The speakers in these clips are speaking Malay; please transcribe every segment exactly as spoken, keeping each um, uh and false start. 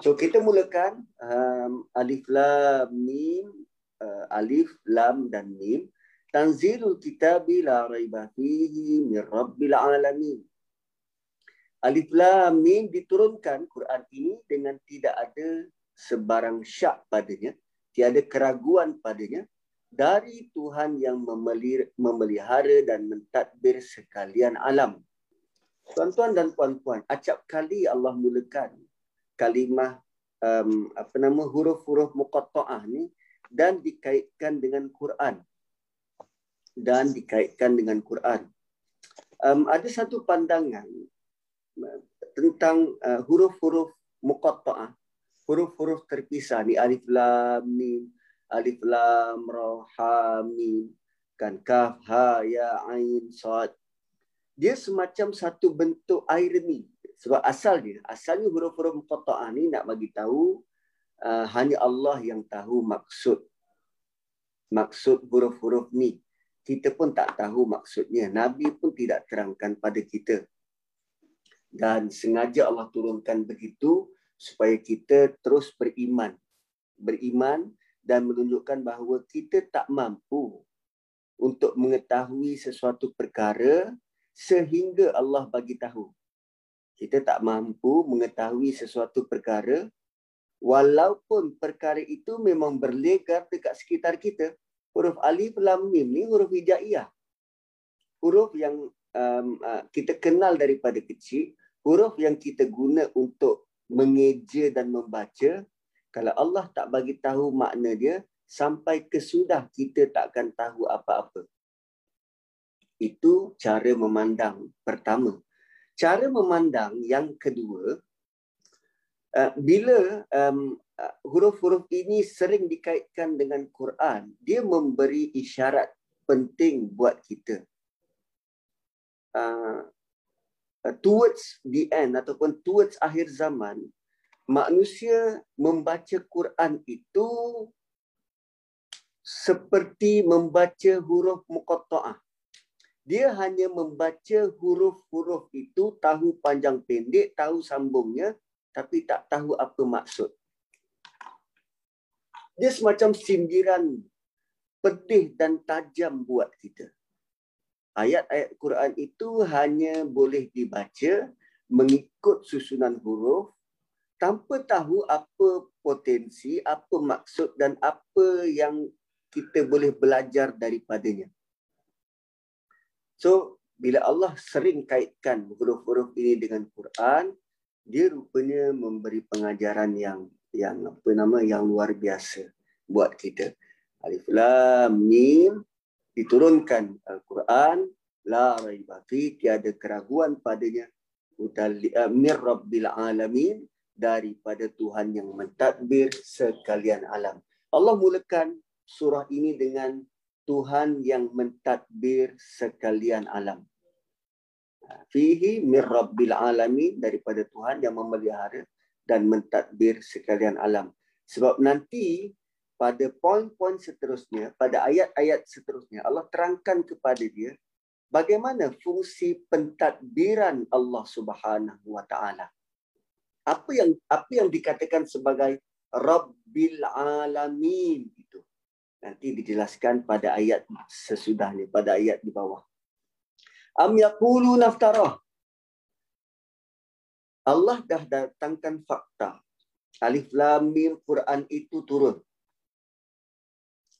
So kita mulakan um, Alif Lam Mim, uh, Alif Lam dan Mim. Tanzilul kitabi la raiba fihi min rabbil alamin. Alif Lam Mim, diturunkan Quran ini dengan tidak ada sebarang syak padanya, tiada keraguan padanya, dari Tuhan yang memelihara dan mentadbir sekalian alam. Tuan-tuan dan puan-puan, acap kali Allah mulakan kalimah um, apa nama huruf-huruf muqatta'ah ni dan dikaitkan dengan Quran dan dikaitkan dengan Quran. Um, ada satu pandangan uh, tentang uh, huruf-huruf muqatta'ah, huruf-huruf terpisah ni, alif lam mim, alif lam ra ha mim, kan kaf ha ya ain sad. Dia semacam satu bentuk ironi. Sebab asal dia, asalnya huruf-huruf muqatta'ah ni nak bagi tahu uh, hanya Allah yang tahu maksud. Maksud huruf-huruf ni. Kita pun tak tahu maksudnya. Nabi pun tidak terangkan pada kita. Dan sengaja Allah turunkan begitu supaya kita terus beriman. Beriman dan menunjukkan bahawa kita tak mampu untuk mengetahui sesuatu perkara sehingga Allah bagi tahu. Kita tak mampu mengetahui sesuatu perkara walaupun perkara itu memang berlegar dekat sekitar kita. Huruf alif lam mim ni huruf hijaiyah. Huruf yang um, uh, kita kenal daripada kecil, huruf yang kita guna untuk mengeja dan membaca. Kalau Allah tak bagi tahu makna dia, sampai kesudah kita takkan tahu apa-apa. Itu cara memandang pertama. Cara memandang yang kedua, uh, bila um, uh, huruf-huruf ini sering dikaitkan dengan Quran, dia memberi isyarat penting buat kita. Uh, uh, towards the end ataupun towards akhir zaman, manusia membaca Quran itu seperti membaca huruf muqatta'ah. Dia hanya membaca huruf-huruf itu, tahu panjang pendek, tahu sambungnya, tapi tak tahu apa maksud. Dia semacam sindiran pedih dan tajam buat kita. Ayat-ayat Quran itu hanya boleh dibaca mengikut susunan huruf tanpa tahu apa potensi, apa maksud dan apa yang kita boleh belajar daripadanya. So, bila Allah sering kaitkan huruf-huruf ini dengan Quran, dia rupanya memberi pengajaran yang yang apa nama yang luar biasa buat kita. Alif Lam Mim, diturunkan Al-Quran, la raiba fi, tiada keraguan padanya, min rabbil alamin, daripada Tuhan yang mentadbir sekalian alam. Allah mulakan surah ini dengan Tuhan yang mentadbir sekalian alam. Fihi min rabbil alamin, daripada Tuhan yang memelihara dan mentadbir sekalian alam. Sebab nanti pada poin-poin seterusnya, pada ayat-ayat seterusnya, Allah terangkan kepada dia bagaimana fungsi pentadbiran Allah Subhanahu wa taala. Apa yang apa yang dikatakan sebagai rabbil alamin itu nanti dijelaskan pada ayat sesudahnya, pada ayat di bawah. Am yaqulu naftarah. Allah dah datangkan fakta. Alif Lam Mim, Quran itu turun.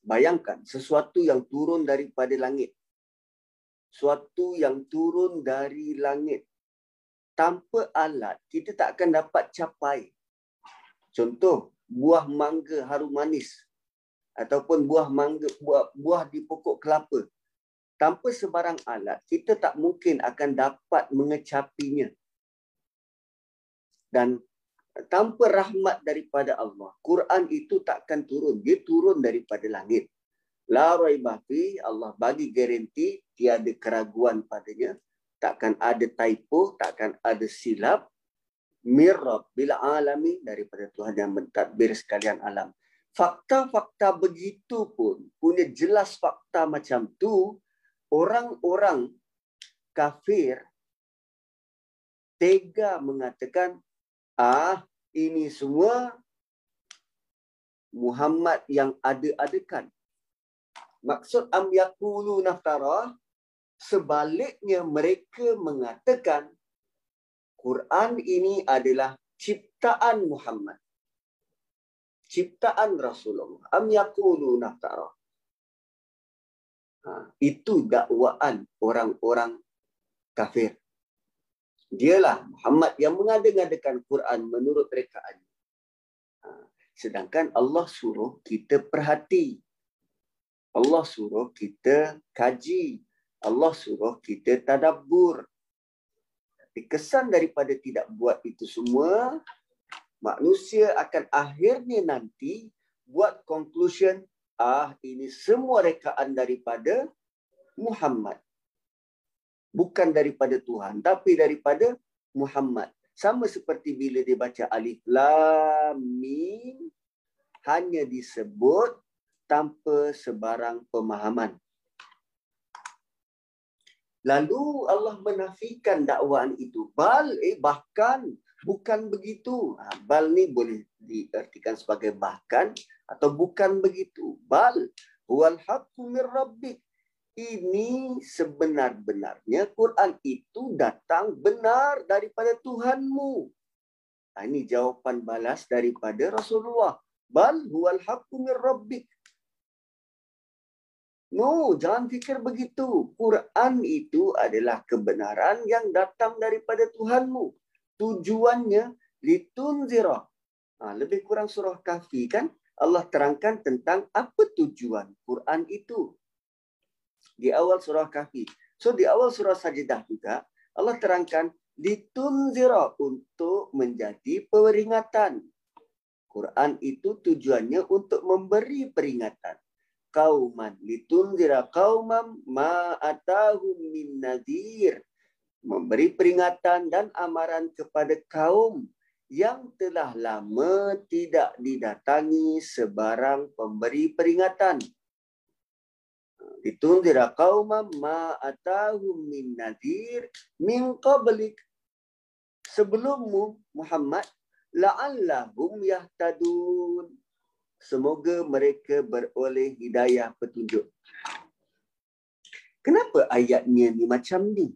Bayangkan, sesuatu yang turun daripada langit. Sesuatu yang turun dari langit. Tanpa alat, kita tak akan dapat capai. Contoh, buah mangga harum manis. Ataupun buah mangga, buah, buah di pokok kelapa. Tanpa sebarang alat, kita tak mungkin akan dapat mengecapinya. Dan tanpa rahmat daripada Allah, Quran itu takkan turun. Dia turun daripada langit. La raiba fi, Allah bagi garanti, tiada keraguan padanya. Takkan ada typo, takkan ada silap. Min rabbil alamin, daripada Tuhan yang mentadbir sekalian alam. Fakta-fakta begitu pun, punya jelas fakta macam tu, orang-orang kafir tega mengatakan, ah Ini semua Muhammad yang ada-adakan. Maksud am yaqulu naftara, sebaliknya mereka mengatakan Quran ini adalah ciptaan Muhammad, ciptaan Rasulullah. Am yaqulu naftara. Ha, itu dakwaan orang-orang kafir. Dialah Muhammad yang mengada-ngadakan Quran menurut rekaan. Ha, sedangkan Allah suruh kita perhati. Allah suruh kita kaji. Allah suruh kita tadabbur. Tapi kesan daripada tidak buat itu semua, manusia akan akhirnya nanti buat conclusion, ah ini semua rekaan daripada Muhammad. Bukan daripada Tuhan, tapi daripada Muhammad. Sama seperti bila dia baca Alif Lam Mim, hanya disebut tanpa sebarang pemahaman. Lalu Allah menafikan dakwaan itu. Bal, eh, bahkan bukan begitu. Bal ni boleh diartikan sebagai bahkan atau bukan begitu. Bal huwal haqqu min rabbik. Ini sebenar-benarnya Quran itu datang benar daripada Tuhanmu. Ini jawapan balas daripada Rasulullah. Bal huwal haqqu min rabbik. No, jangan fikir begitu. Quran itu adalah kebenaran yang datang daripada Tuhanmu. Tujuannya litunzira. Ha, lebih kurang surah Kahfi kan? Allah terangkan tentang apa tujuan Quran itu. Di awal surah Kahfi. So, di awal surah Sajdah juga, Allah terangkan, litunzira, untuk menjadi peringatan. Quran itu tujuannya untuk memberi peringatan. Qauman, litunzira qaumam ma'atahum min nadhir. Memberi peringatan dan amaran kepada kaum yang telah lama tidak didatangi sebarang pemberi peringatan. Litunzira qauman ma atahum min nadhir min qablik, sebelummu Muhammad, la'allahum yahtadun, semoga mereka beroleh hidayah petunjuk. Kenapa ayatnya ni macam ni?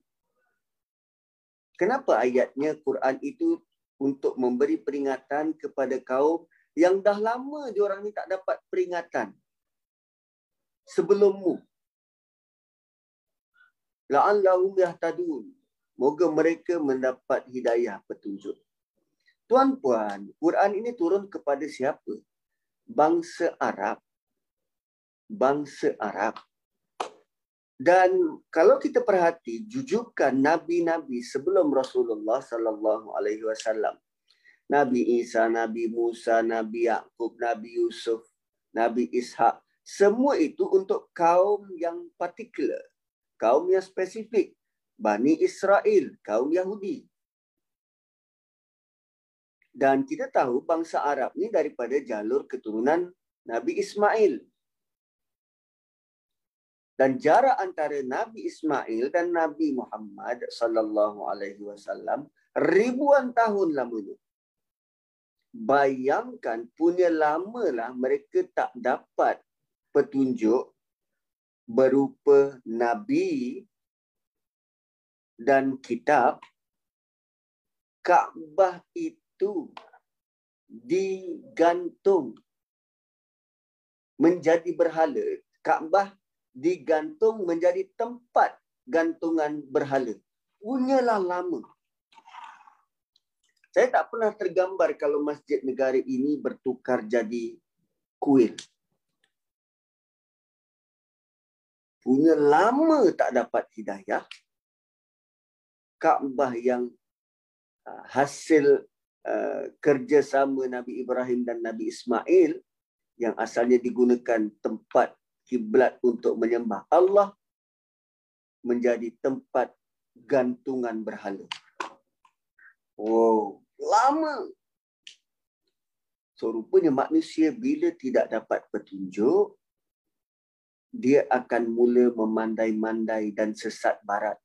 Kenapa ayatnya Quran itu untuk memberi peringatan kepada kaum yang dah lama diorang ni tak dapat peringatan sebelummu? La'allahum yahtadun, moga mereka mendapat hidayah petunjuk. Tuan-puan, Quran ini turun kepada siapa? Bangsa Arab. Bangsa Arab. Dan kalau kita perhati jujukan nabi-nabi sebelum Rasulullah sallallahu alaihi wasallam. Nabi Isa, Nabi Musa, Nabi Yakub, Nabi Yusuf, Nabi Ishak, semua itu untuk kaum yang particular, kaum yang spesifik. Bani Israel, kaum Yahudi. Dan kita tahu bangsa Arab ni daripada jalur keturunan Nabi Ismail. Dan jarak antara Nabi Ismail dan Nabi Muhammad sallallahu alaihi wasallam ribuan tahun lamanya. Bayangkan punya lamalah mereka tak dapat petunjuk berupa Nabi dan kitab. Kaabah itu digantung menjadi berhala. Kaabah digantung menjadi tempat gantungan berhala. Punyalah lama. Saya tak pernah tergambar kalau masjid negara ini bertukar jadi kuil. Punya lama tak dapat hidayah. Kaabah yang hasil uh, kerjasama Nabi Ibrahim dan Nabi Ismail yang asalnya digunakan tempat kiblat untuk menyembah Allah menjadi tempat gantungan berhala. Wow, lama. So rupanya manusia bila tidak dapat petunjuk, dia akan mula memandai-mandai dan sesat barat.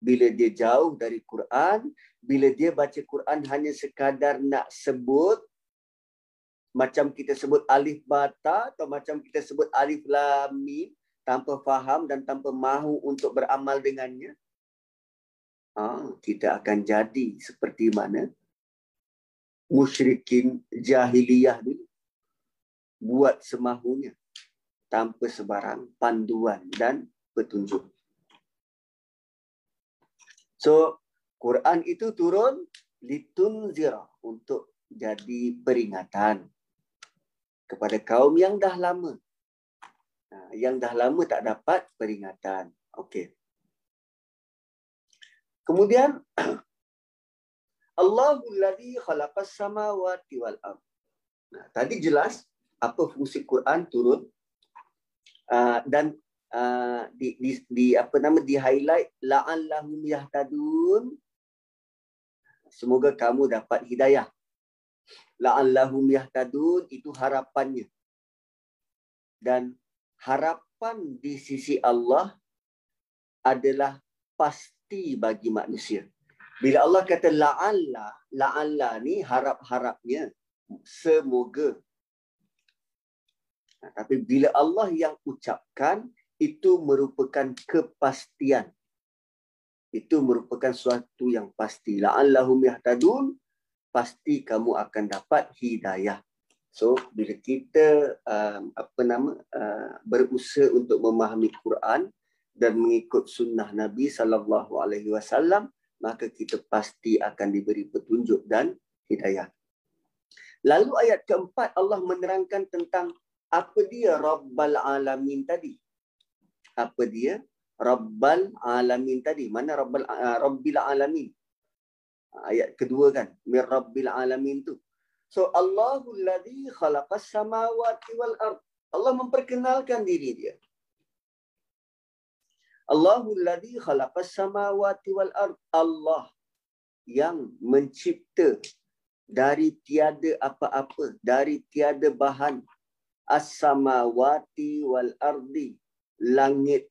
Bila dia jauh dari Quran, bila dia baca Quran hanya sekadar nak sebut, macam kita sebut alif bata atau macam kita sebut alif lam mim, tanpa faham dan tanpa mahu untuk beramal dengannya, ha, kita akan jadi seperti mana musyrikin jahiliyah dulu. Buat semahunya tanpa sebarang panduan dan petunjuk. So, Quran itu turun litunzira, untuk jadi peringatan kepada kaum yang dah lama. Yang dah lama tak dapat peringatan. Okey. Kemudian Allahul ladzi khalaqas samawati wal ard. Nah, tadi jelas apa fungsi Quran turun uh, dan Uh, di, di, di apa nama di highlight la'allahum yahtadun, semoga kamu dapat hidayah. La'allahum yahtadun itu harapannya, dan harapan di sisi Allah adalah pasti bagi manusia. Bila Allah kata la'alla, la'alla ni harap-harapnya semoga, nah, tapi bila Allah yang ucapkan, itu merupakan kepastian. Itu merupakan suatu yang pasti. La'allahum yahtadun, pasti kamu akan dapat hidayah. So, bila kita um, apa nama uh, berusaha untuk memahami Quran dan mengikut sunnah Nabi sallallahu alaihi wasallam, maka kita pasti akan diberi petunjuk dan hidayah. Lalu ayat keempat Allah menerangkan tentang apa dia Rabbal Alamin tadi. Apa dia Rabbal Alamin tadi? Mana Rabbal uh, Rabbil Alamin? Ayat kedua kan, Mir Rabbil Alamin tu. So Allahul ladzi khalaqas samawati wal ard. Allah memperkenalkan diri dia. Allahul ladzi khalaqas samawati wal ard. Allah yang mencipta dari tiada apa-apa, dari tiada bahan. As-samawati wal ardi, langit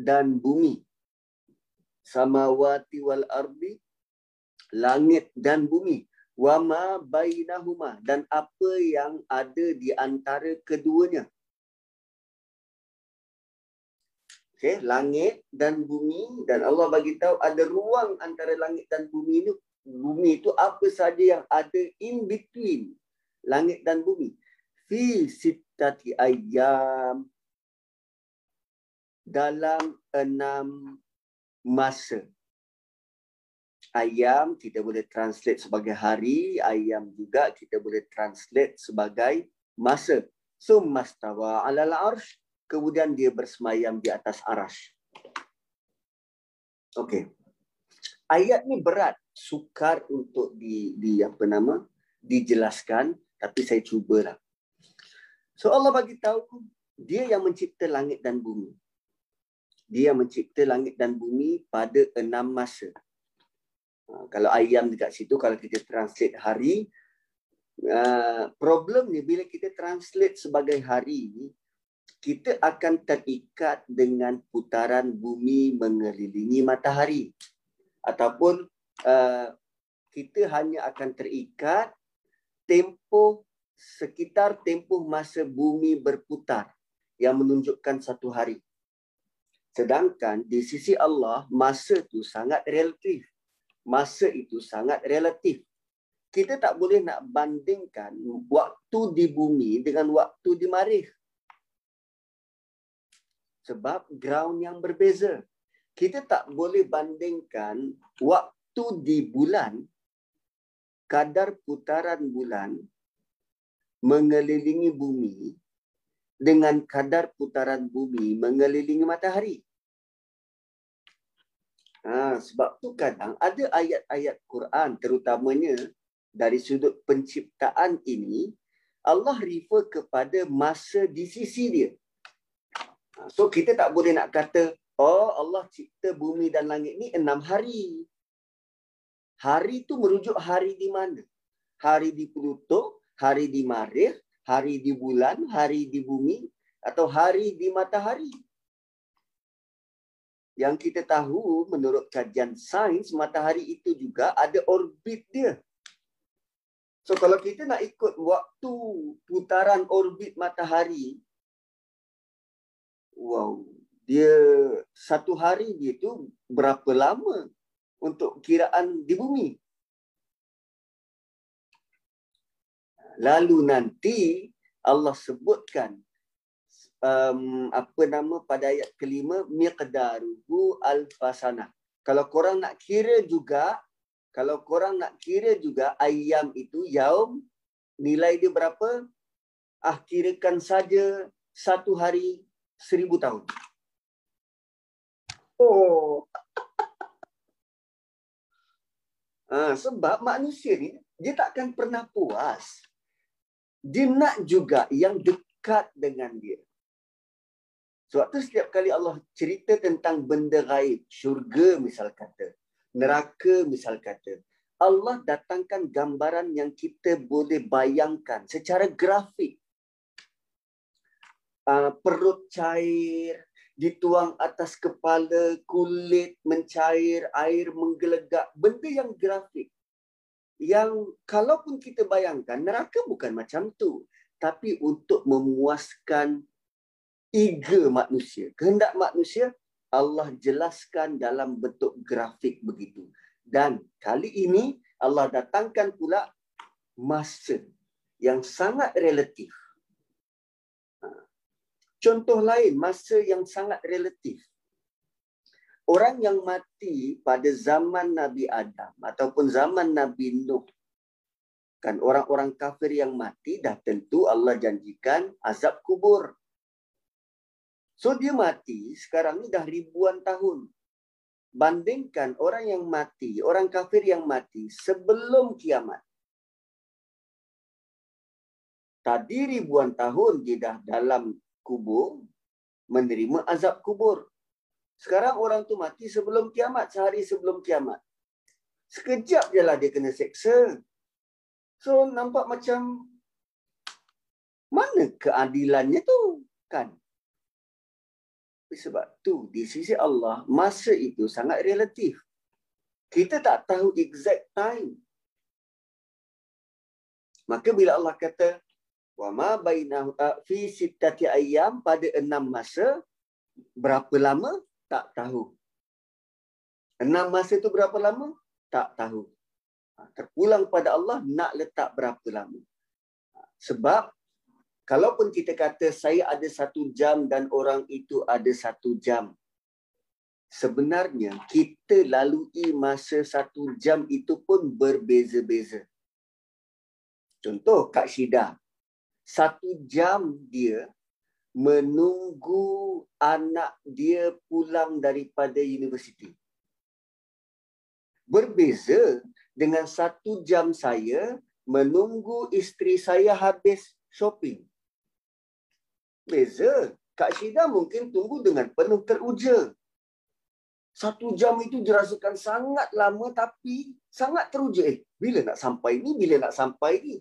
dan bumi. Samawati wal ardi, langit dan bumi. Wama bainahuma, dan apa yang ada di antara keduanya. Okey, langit dan bumi, dan Allah bagi tahu ada ruang antara langit dan bumi itu. Bumi itu apa saja yang ada in between langit dan bumi. Fi sittati ayyam, dalam enam masa. Ayam kita boleh translate sebagai hari, ayam juga kita boleh translate sebagai masa. Summastawa alal arsh, kemudian dia bersemayam di atas arasy. Okey. Ayat ni berat, sukar untuk di, di apa nama dijelaskan, tapi saya cubalah. So Allah bagi tahu dia yang mencipta langit dan bumi. Dia mencipta langit dan bumi pada enam masa. Ha, kalau ayam dekat situ, kalau kita translate hari, uh, problem ni bila kita translate sebagai hari, kita akan terikat dengan putaran bumi mengelilingi matahari. Ataupun uh, kita hanya akan terikat tempoh, sekitar tempoh masa bumi berputar yang menunjukkan satu hari. Sedangkan di sisi Allah, masa itu sangat relatif. Masa itu sangat relatif. Kita tak boleh nak bandingkan waktu di bumi dengan waktu di Marikh. Sebab ground yang berbeza. Kita tak boleh bandingkan waktu di bulan, kadar putaran bulan mengelilingi bumi, dengan kadar putaran bumi mengelilingi matahari. Ha, sebab tu kadang ada ayat-ayat Quran, terutamanya dari sudut penciptaan ini, Allah refer kepada masa di sisi dia. Ha, so kita tak boleh nak kata, oh Allah cipta bumi dan langit ni enam hari. Hari tu merujuk hari di mana? Hari di Pluto, hari di Marikh, hari di bulan, hari di bumi, atau hari di matahari. Yang kita tahu menurut kajian sains, matahari itu juga ada orbit dia. So kalau kita nak ikut waktu putaran orbit matahari, wow, dia satu hari dia tu berapa lama untuk kiraan di bumi. Lalu nanti Allah sebutkan Um, apa nama pada ayat kelima, miqdaruhu alfasanah. Kalau korang nak kira juga, kalau korang nak kira juga ayam itu yaum, nilai dia berapa? Ah, kirakan saja satu hari seribu tahun. Oh. Ha, sebab manusia ni, dia takkan pernah puas. Dia nak juga yang dekat dengan dia. Sebab tu setiap kali Allah cerita tentang benda gaib, syurga misal kata, neraka misal kata, Allah datangkan gambaran yang kita boleh bayangkan secara grafik. Uh, perut cair, dituang atas kepala, kulit mencair, air menggelegak, benda yang grafik. Yang kalaupun kita bayangkan, neraka bukan macam tu. Tapi untuk memuaskan iga manusia, kehendak manusia, Allah jelaskan dalam bentuk grafik begitu. Dan kali ini Allah datangkan pula masa yang sangat relatif. Contoh lain, masa yang sangat relatif. Orang yang mati pada zaman Nabi Adam ataupun zaman Nabi Nuh, kan orang-orang kafir yang mati dah tentu Allah janjikan azab kubur. So dia mati sekarang ni dah ribuan tahun. Bandingkan orang yang mati, orang kafir yang mati sebelum kiamat. Tadi ribuan tahun dia dah dalam kubur, menerima azab kubur. Sekarang orang tu mati sebelum kiamat, sehari sebelum kiamat. Sekejap je lah dia kena seksa. So nampak macam mana keadilannya tu, kan? Sebab tu di sisi Allah masa itu sangat relatif. Kita tak tahu exact time. Maka bila Allah kata wa ma bainahu fi sittati ayyam, pada enam masa, berapa lama tak tahu. Enam masa tu berapa lama tak tahu. Terpulang pada Allah nak letak berapa lama. Sebab kalaupun kita kata saya ada satu jam dan orang itu ada satu jam, sebenarnya kita lalui masa satu jam itu pun berbeza-beza. Contoh Kak Syida, satu jam dia menunggu anak dia pulang daripada universiti. Berbeza dengan satu jam saya menunggu isteri saya habis shopping. Beza. Kak Syida mungkin tunggu dengan penuh teruja. Satu jam itu dirasakan sangat lama tapi sangat teruja. Eh, bila nak sampai ni? Bila nak sampai ni?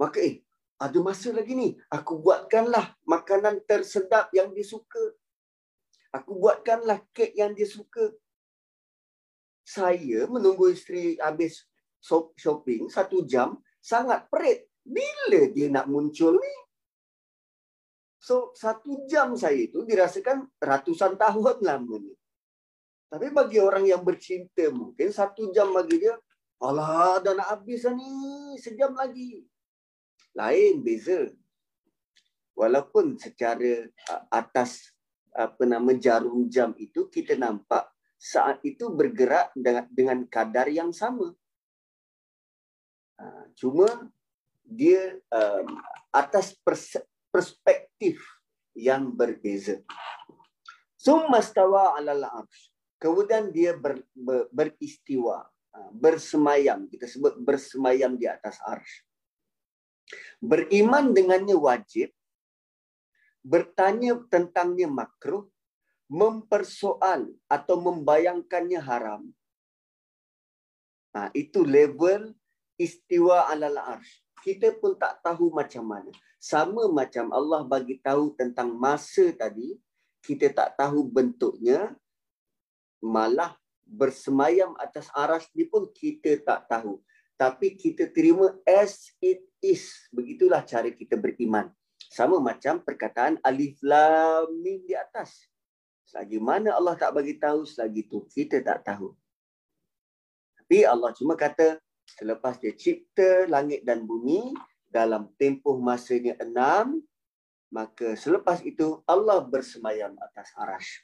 Maka eh, ada masa lagi ni. Aku buatkanlah makanan tersedap yang dia suka. Aku buatkanlah kek yang dia suka. Saya menunggu isteri habis shopping satu jam sangat perit. Bila dia nak muncul ni? So, satu jam saya itu dirasakan ratusan tahun lama ni. Tapi bagi orang yang bercinta mungkin, satu jam bagi dia, alah dah nak habis ni, sejam lagi. Lain, beza. Walaupun secara atas apa nama jarum jam itu, kita nampak saat itu bergerak dengan, dengan kadar yang sama. Cuma, dia um, atas pers- perspektif yang berbeza. Summa stawa 'alal 'arsy. Kemudian dia ber, ber, beristiwa, bersemayam. Kita sebut bersemayam di atas arsy. Beriman dengannya wajib, bertanya tentangnya makruh, mempersoal atau membayangkannya haram. Ha, itu level istiwa 'alal 'arsy. Kita pun tak tahu macam mana. Sama macam Allah bagi tahu tentang masa tadi, kita tak tahu bentuknya, malah bersemayam atas aras ni pun kita tak tahu. Tapi kita terima as it is. Begitulah cara kita beriman. Sama macam perkataan Alif Lam Mim di atas. Selagi mana Allah tak bagi tahu, selagi itu kita tak tahu. Tapi Allah cuma kata, selepas dia cipta langit dan bumi, dalam tempoh masanya enam, maka selepas itu Allah bersemayam atas arasy.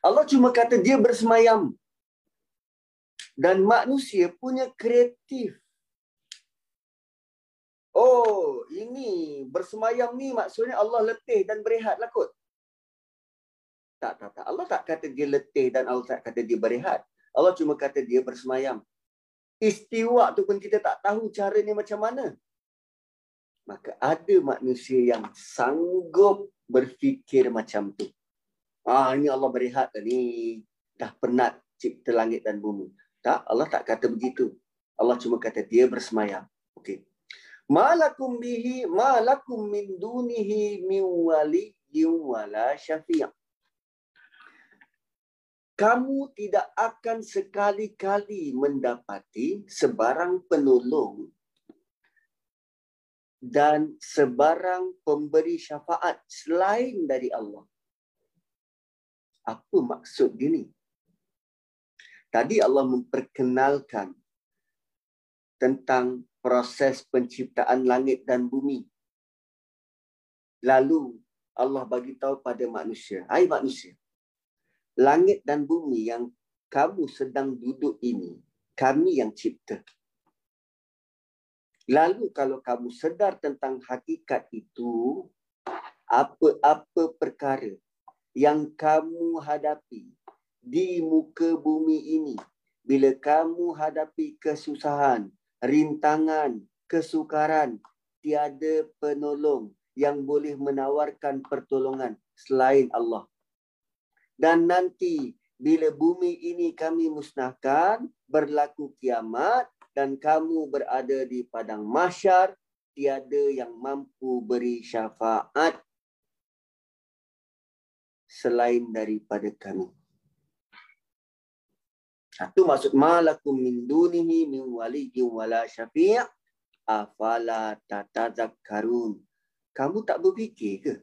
Allah cuma kata dia bersemayam. Dan manusia punya kreatif. Oh, ini bersemayam ni maksudnya Allah letih dan berehatlah kot. Tak, tak, tak. Allah tak kata dia letih dan Allah tak kata dia berehat. Allah cuma kata dia bersemayam. Istiwa tu pun kita tak tahu caranya macam mana. Maka ada manusia yang sanggup berfikir macam tu. Ah, ini Allah berehat dah ni. Dah penat cipta langit dan bumi. Tak, Allah tak kata begitu. Allah cuma kata dia bersemayam. Okey. Malakum bihi malakum min dunihi min waliyyin wala syafi'. Kamu tidak akan sekali-kali mendapati sebarang penolong dan sebarang pemberi syafaat selain dari Allah. Apa maksud dia ni? Tadi Allah memperkenalkan tentang proses penciptaan langit dan bumi. Lalu Allah bagi tahu pada manusia, hai manusia, langit dan bumi yang kamu sedang duduk ini, kami yang cipta. Lalu kalau kamu sedar tentang hakikat itu, apa-apa perkara yang kamu hadapi di muka bumi ini, bila kamu hadapi kesusahan, rintangan, kesukaran, tiada penolong yang boleh menawarkan pertolongan selain Allah. Dan nanti bila bumi ini kami musnahkan, berlaku kiamat, dan kamu berada di Padang Mahsyar, tiada yang mampu beri syafaat selain daripada kami. Itu maksud malakum min dunihi min waliyyin wala syafi' afala tatazakkarun. Kamu tak berfikir ke?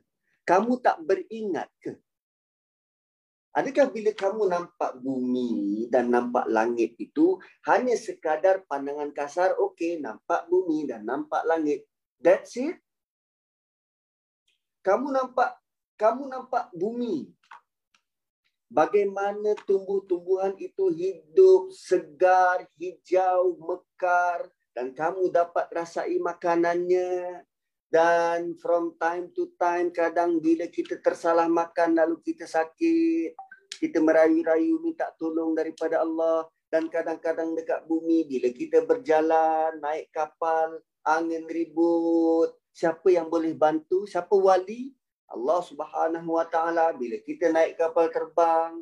Kamu tak beringat ke? Adakah bila kamu nampak bumi dan nampak langit itu hanya sekadar pandangan kasar, okey, nampak bumi dan nampak langit. That's it. Kamu nampak kamu nampak bumi. Bagaimana tumbuh-tumbuhan itu hidup, segar, hijau, mekar, dan kamu dapat rasai makanannya. Dan from time to time, kadang bila kita tersalah makan lalu kita sakit, kita merayu-rayu minta tolong daripada Allah. Dan kadang-kadang dekat bumi, bila kita berjalan, naik kapal, angin ribut, siapa yang boleh bantu? Siapa wali? Allah Subhanahu Wa Taala. Bila kita naik kapal terbang,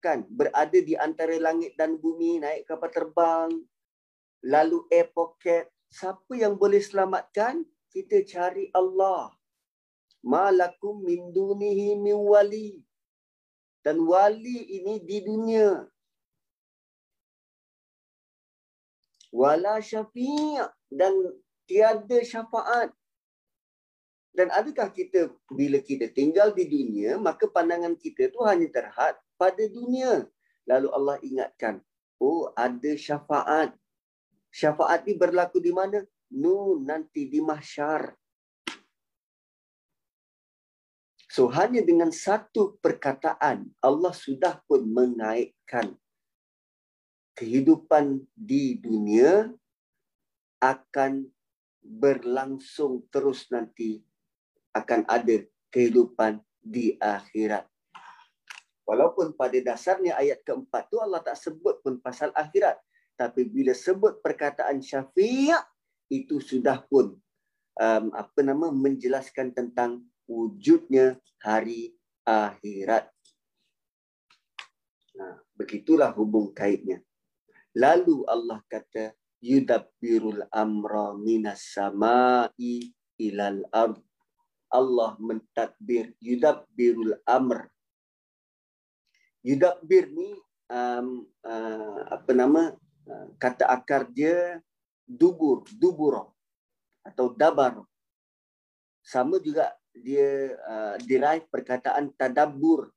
kan, berada di antara langit dan bumi, naik kapal terbang, lalu air pocket, siapa yang boleh selamatkan? Kita cari Allah. Malakum min dunihi min wali. Dan wali ini di dunia. Wala syafi'. Dan tiada syafaat. Dan adakah kita, bila kita tinggal di dunia, maka pandangan kita tu hanya terhad pada dunia. Lalu Allah ingatkan, oh, ada syafaat. Syafaat ni berlaku di mana? Nu nanti di mahsyar. So hanya dengan satu perkataan Allah sudah pun mengaitkan kehidupan di dunia akan berlangsung terus, nanti akan ada kehidupan di akhirat. Walaupun pada dasarnya ayat keempat tu Allah tak sebut pun pasal akhirat, tapi bila sebut perkataan syafiq, itu sudah pun um, apa nama menjelaskan tentang wujudnya hari akhirat. Nah, begitulah hubung kaitnya. Lalu Allah kata yudabbirul amra minas samai ilal ard. Allah mentadbir yudabbirul amr. Yudabbir ni um, uh, apa nama uh, kata akar dia dubur, dubura atau dabar. Sama juga dia uh, derive perkataan tadabbur.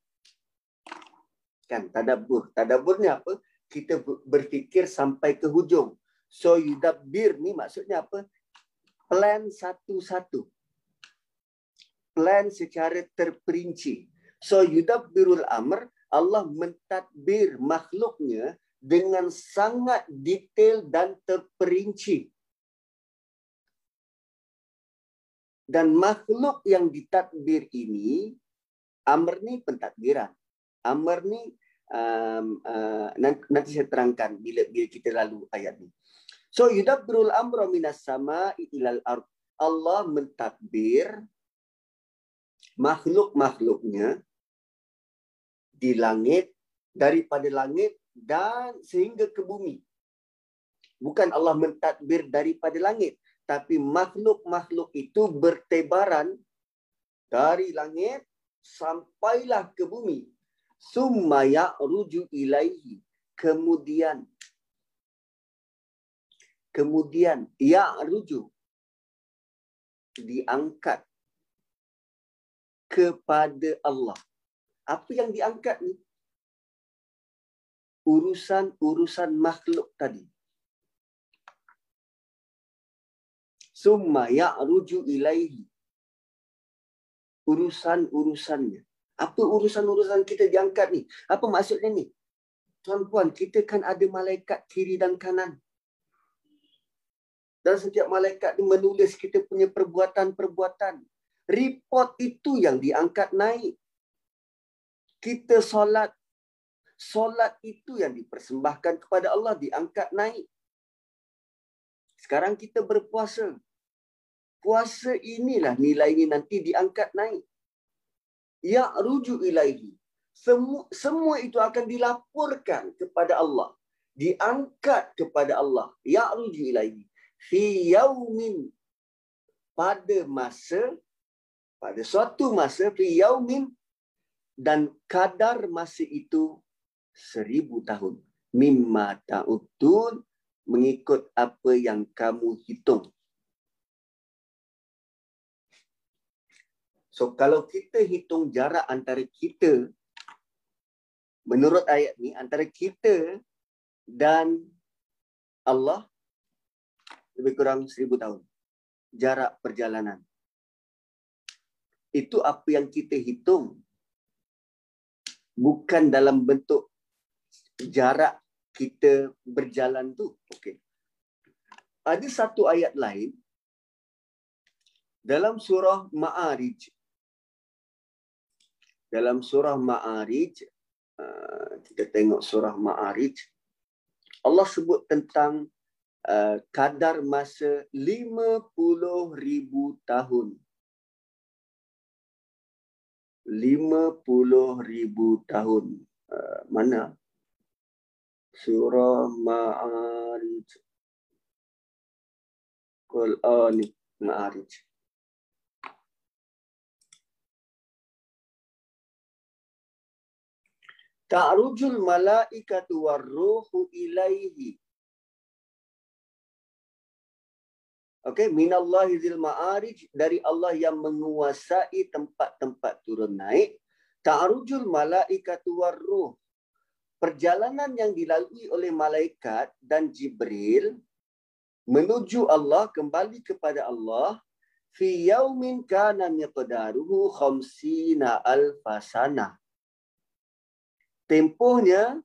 Kan, tadabbur. Tadabbur ni apa? Kita berfikir sampai ke hujung. So yudabbir ni maksudnya apa? Plan satu-satu. Plan secara terperinci. So yudabbirul amr, Allah mentadbir makhluknya dengan sangat detail dan terperinci. Dan makhluk yang ditadbir ini, amr ni pentadbiran. Amr ni um, uh, nanti, nanti saya terangkan bila bila kita lalu ayat ni. So yudabbirul amra minas sama'i ilal ard. Allah mentadbir makhluk-makhluknya di langit, daripada langit dan sehingga ke bumi. Bukan Allah mentadbir daripada langit, tapi makhluk-makhluk itu bertebaran dari langit sampailah ke bumi. Summa ya'ruju ilaihi. Kemudian kemudian ya'ruju diangkat kepada Allah. Apa yang diangkat ni? Urusan-urusan makhluk tadi. Summa ya'ruju ilaihi. Urusan-urusannya. Apa urusan-urusan kita diangkat ni? Apa maksudnya ni? Tuan-puan, kita kan ada malaikat kiri dan kanan. Dan setiap malaikat ni menulis kita punya perbuatan-perbuatan. Report itu yang diangkat naik. Kita solat. Solat itu yang dipersembahkan kepada Allah diangkat naik. Sekarang kita berpuasa. Puasa inilah nilainya nanti diangkat naik. Ya rujuk ilaihi. Semua, semua itu akan dilaporkan kepada Allah. Diangkat kepada Allah. Ya rujuk ilaihi. Fi yaumin. Pada masa. Pada suatu masa. Fi yaumin. Dan kadar masa itu seribu tahun. Mimma ta'udun. Mengikut apa yang kamu hitung. So kalau kita hitung jarak antara kita, menurut ayat ni, antara kita dan Allah lebih kurang seribu tahun. Jarak perjalanan. Itu apa yang kita hitung. Bukan dalam bentuk jarak kita berjalan tu. Okay. Ada satu ayat lain dalam surah Ma'arij. Dalam surah Ma'arij, kita tengok surah Ma'arij, Allah sebut tentang kadar masa lima puluh ribu tahun. lima puluh ribu tahun. Mana? Surah Ma'arij. Qul ani Ma'arij. Ta'rujul malaikatu warruhu ilaihi. Okey, minallahi zil ma'arij, dari Allah yang menguasai tempat-tempat turun naik. Ta'rujul malaikatu warruh. Perjalanan yang dilalui oleh malaikat dan Jibril menuju Allah, kembali kepada Allah, fi yaumin kana miqdaruhu khamsina alfa sanah. Tempohnya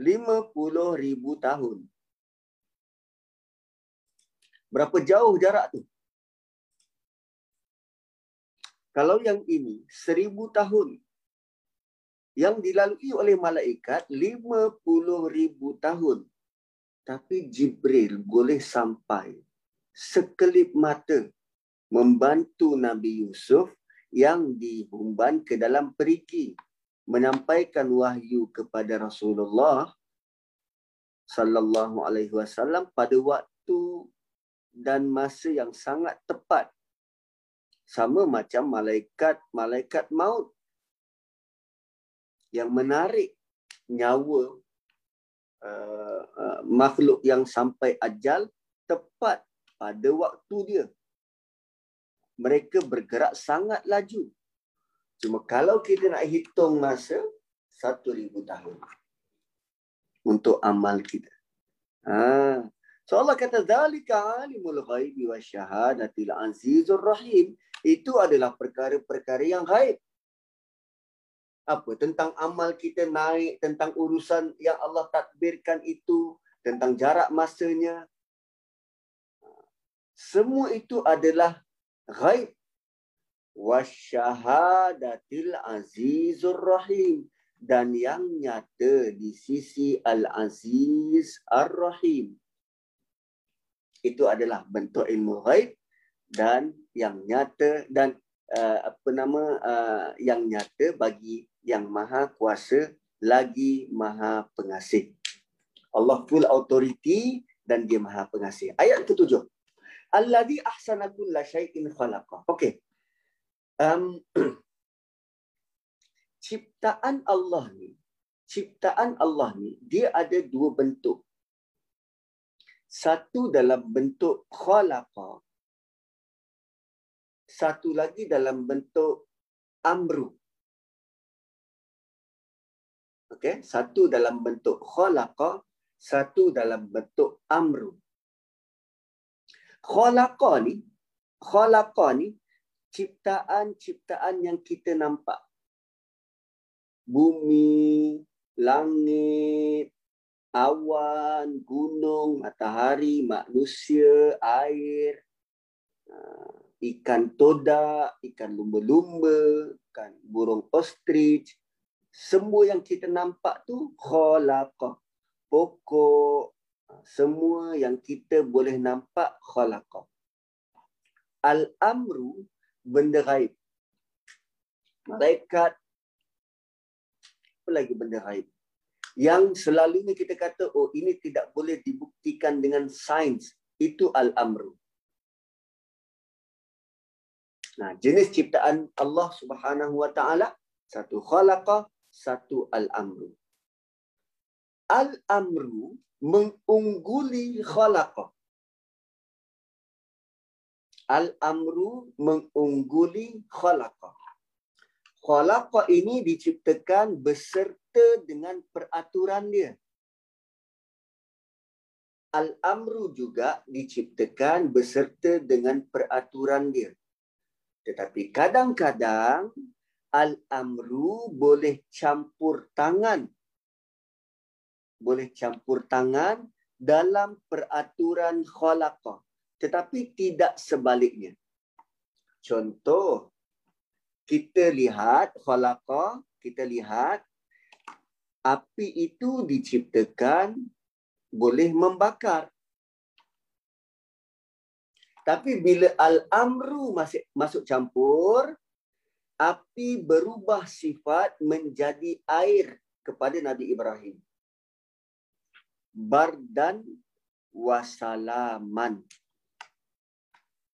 lima puluh ribu tahun. Berapa jauh jarak tu? Kalau yang ini seribu tahun. Yang dilalui oleh malaikat lima puluh ribu tahun. Tapi Jibril boleh sampai sekelip mata membantu Nabi Yusuf yang dihumban ke dalam perigi, menampaikan wahyu kepada Rasulullah sallallahu alaihi wasallam pada waktu dan masa yang sangat tepat. Sama macam malaikat-malaikat maut yang menarik nyawa uh, uh, makhluk yang sampai ajal tepat pada waktu dia. Mereka bergerak sangat laju. Cuma kalau kita nak hitung masa, satu ribu tahun untuk amal kita. Ha. So Allah kata, Zalika alimul ghaibi wa syahadatil azizur rahim. Itu adalah perkara-perkara yang ghaib. Apa? Tentang amal kita naik, tentang urusan yang Allah takdirkan itu, tentang jarak masanya. Semua itu adalah ghaib. Wasyahadatil azizur rahim, dan yang nyata di sisi al-aziz ar-rahim. Itu adalah bentuk ilmu ghaib dan yang nyata, dan uh, apa nama uh, yang nyata bagi yang maha kuasa lagi maha pengasih. Allah full authority dan dia maha pengasih. Ayat ketujuh. Allazi ahsana kulla syai'in khalaqa. Okey. Um, ciptaan Allah ni, ciptaan Allah ni, dia ada dua bentuk. Satu dalam bentuk khalaqa. Satu lagi dalam bentuk amru. Okey, satu dalam bentuk khalaqa, satu dalam bentuk amru. Khalaqa ni, khalaqa ni ciptaan-ciptaan yang kita nampak. Bumi, langit, awan, gunung, matahari, manusia, air, ikan todak, ikan lumba-lumba, ikan burung ostrich. Semua yang kita nampak tu khalaqa. Pokok, semua yang kita boleh nampak khalaqa. Al-amru, benda gaib. Malaikat. Apa lagi benda gaib? Yang selalunya kita kata, oh ini tidak boleh dibuktikan dengan sains. Itu al-amru. Nah, jenis ciptaan Allah Subhanahu Wa Taala, satu khalaqa, satu al-amru. Al-amru mengungguli khalaqa. Al-amru mengungguli khalaqa. Khalaqa ini diciptakan beserta dengan peraturan dia. Al-amru juga diciptakan beserta dengan peraturan dia. Tetapi kadang-kadang al-amru boleh campur tangan. Boleh campur tangan dalam peraturan khalaqa. Tetapi tidak sebaliknya. Contoh, kita lihat khalaqa, kita lihat api itu diciptakan boleh membakar. Tapi bila al-amru masuk, masuk campur, api berubah sifat menjadi air kepada Nabi Ibrahim. Bardan wasalaman.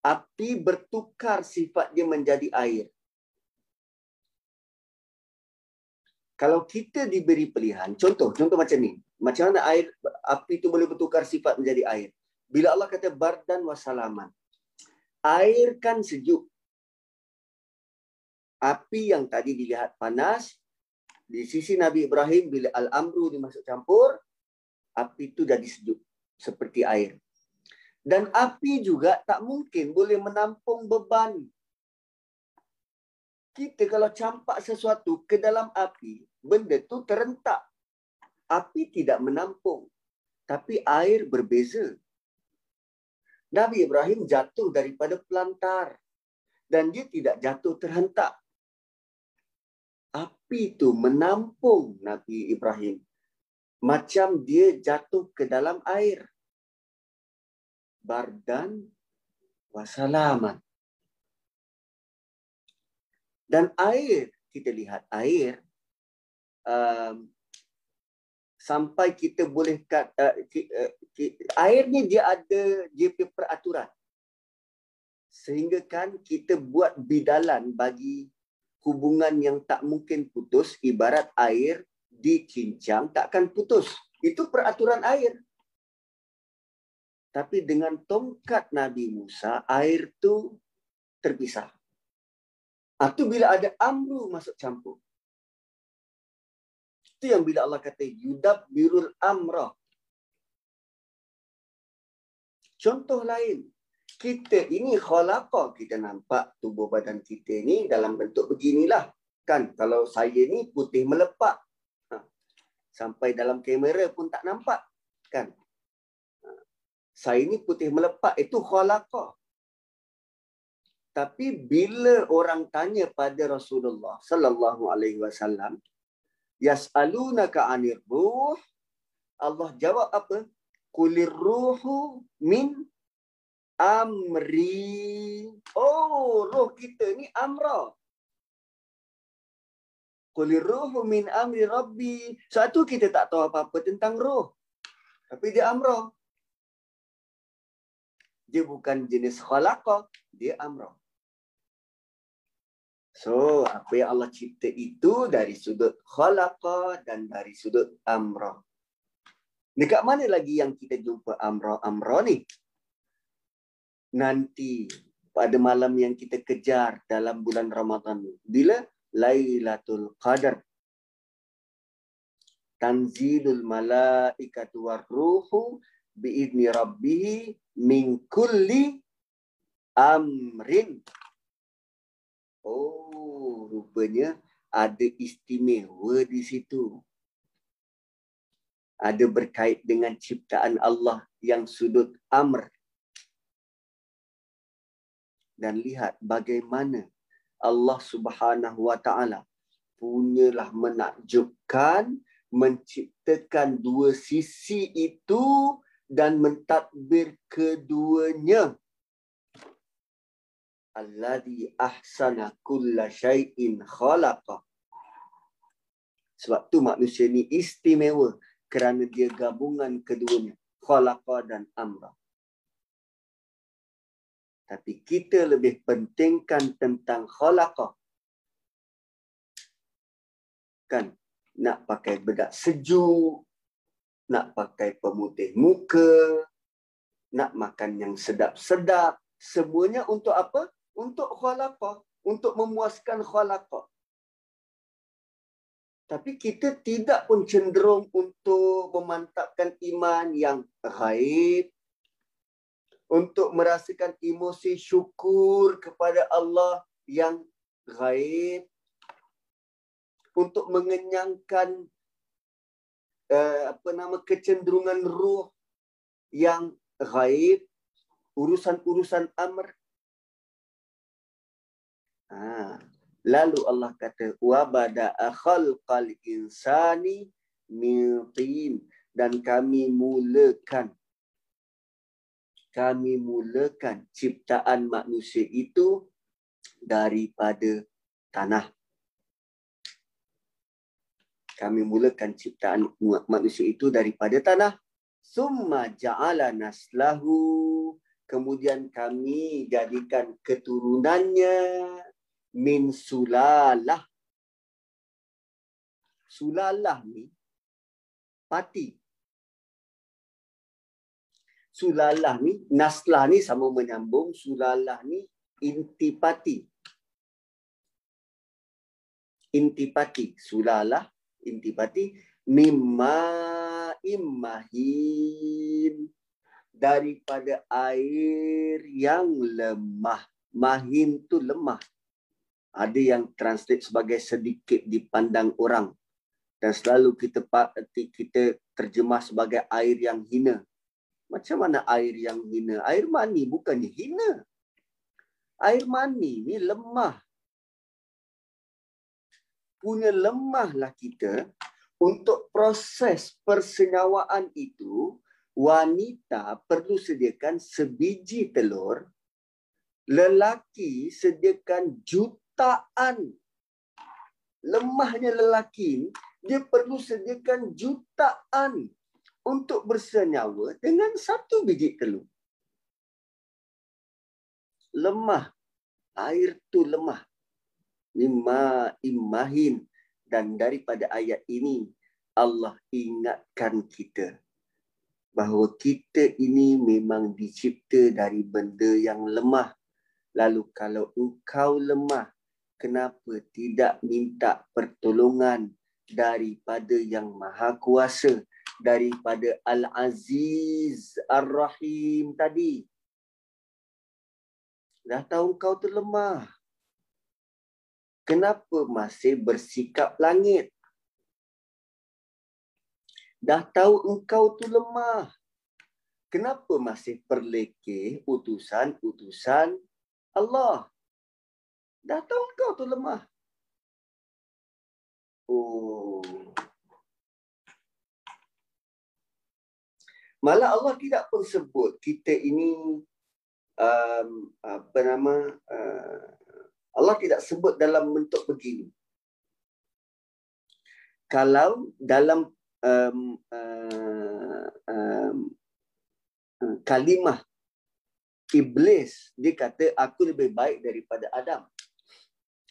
Api bertukar sifat dia menjadi air. Kalau kita diberi pilihan, contoh, contoh macam ni. Macam mana air, api itu boleh bertukar sifat menjadi air? Bila Allah kata bardan wasalaman, air kan sejuk. Api yang tadi dilihat panas, di sisi Nabi Ibrahim, bila al-amru dimasuk campur, api itu jadi sejuk, seperti air. Dan api juga tak mungkin boleh menampung beban. Kita kalau campak sesuatu ke dalam api, benda tu terentak. Api tidak menampung. Tapi air berbeza. Nabi Ibrahim jatuh daripada pelantar. Dan dia tidak jatuh terhentak. Api tu menampung Nabi Ibrahim. Macam dia jatuh ke dalam air. Bardan wasalaman. Dan air, kita lihat air, um, sampai kita boleh kat, uh, ki, uh, ki, air ni dia ada, dia punya peraturan. Sehingga kan kita buat bidalan bagi hubungan yang tak mungkin putus, ibarat air dicincang takkan putus. Itu peraturan air. Tapi dengan tongkat Nabi Musa, air tu terpisah. Atau bila ada amru masuk campur. Itu yang bila Allah kata, yudab birul amrah. Contoh lain, kita ini khalaqa, kita nampak tubuh badan kita ni dalam bentuk beginilah. Kan, kalau saya ni putih melepak. Ha. Sampai dalam kamera pun tak nampak. Kan, ha. Saya ni putih melepak, itu khalaqa. Tapi bila orang tanya pada Rasulullah sallallahu alaihi wasallam, yas'alunaka 'anil ruh, Allah jawab apa? Qulir ruhu min amri. Oh, roh kita ni amra. Qulir ruhu min amri rabbi. Satu kita tak tahu apa-apa tentang roh. Tapi dia amra. Dia bukan jenis khalaqa, dia amra. So, apa yang Allah cipta itu dari sudut khalaqa dan dari sudut amra. Dekat mana lagi yang kita jumpa amra-amra ni? Nanti, pada malam yang kita kejar dalam bulan Ramadan. Bila? Laylatul Qadr. Tanzilul malaikatu warruhu bi'idni rabbihi min kulli amrin. Oh, rupanya ada istimewa di situ. Ada berkait dengan ciptaan Allah yang sudut amr. Dan lihat bagaimana Allah Subhanahu Wa Taala punyalah menakjubkan, menciptakan dua sisi itu dan mentadbir keduanya. Alladhi ahsana kulla syai'in khalaqa. Sebab tu manusia ni istimewa kerana dia gabungan keduanya. Khalaqa dan amra. Tapi kita lebih pentingkan tentang khalaqa. Kan? Nak pakai bedak sejuk. Nak pakai pemutih muka. Nak makan yang sedap-sedap. Semuanya untuk apa? Untuk khalaqa, untuk memuaskan khalaqa. Tapi kita tidak pun cenderung untuk memantapkan iman yang ghaib, untuk merasakan emosi syukur kepada Allah yang ghaib, untuk mengenyangkan eh, apa nama kecenderungan ruh yang ghaib, urusan-urusan amr. Ha. Lalu Allah kata, wa bada'a khalqal insani min tin, dan kami mulakan kami mulakan ciptaan manusia itu daripada tanah. Kami mulakan ciptaan manusia itu daripada tanah. Summa ja'ala naslahu, kemudian kami jadikan keturunannya min sulalah. Sulalah ni pati. Sulalah ni, naslah ni sama menyambung. Sulalah ni inti pati. Inti pati. Sulalah, inti pati. Mimma immahin, daripada air yang lemah. Mahin tu lemah. Ada yang translate sebagai sedikit dipandang orang. Dan selalu kita kita terjemah sebagai air yang hina. Macam mana air yang hina? Air mani bukannya hina. Air mani ni lemah. Punya lemahlah kita untuk proses persenyawaan itu. Wanita perlu sediakan sebiji telur. Lelaki sediakan jutaan. Lemahnya lelaki, dia perlu sediakan jutaan untuk bersenyawa dengan satu biji telur. Lemah. Air tu lemah. mimma immahin. Dan daripada ayat ini Allah ingatkan kita bahawa kita ini memang dicipta dari benda yang lemah. Lalu kalau engkau lemah, kenapa tidak minta pertolongan daripada yang maha kuasa, daripada Al-Aziz Ar-Rahim tadi? Dah tahu engkau terlemah, kenapa masih bersikap langit? Dah tahu engkau tu lemah, kenapa masih perlekeh utusan-utusan Allah? Dah tahu engkau tu lemah. Oh. Malah Allah tidak pun sebut kita ini, um, apa nama, uh, Allah tidak sebut dalam bentuk begini. Kalau dalam Um, uh, um, kalimah Iblis, dia kata aku lebih baik daripada Adam,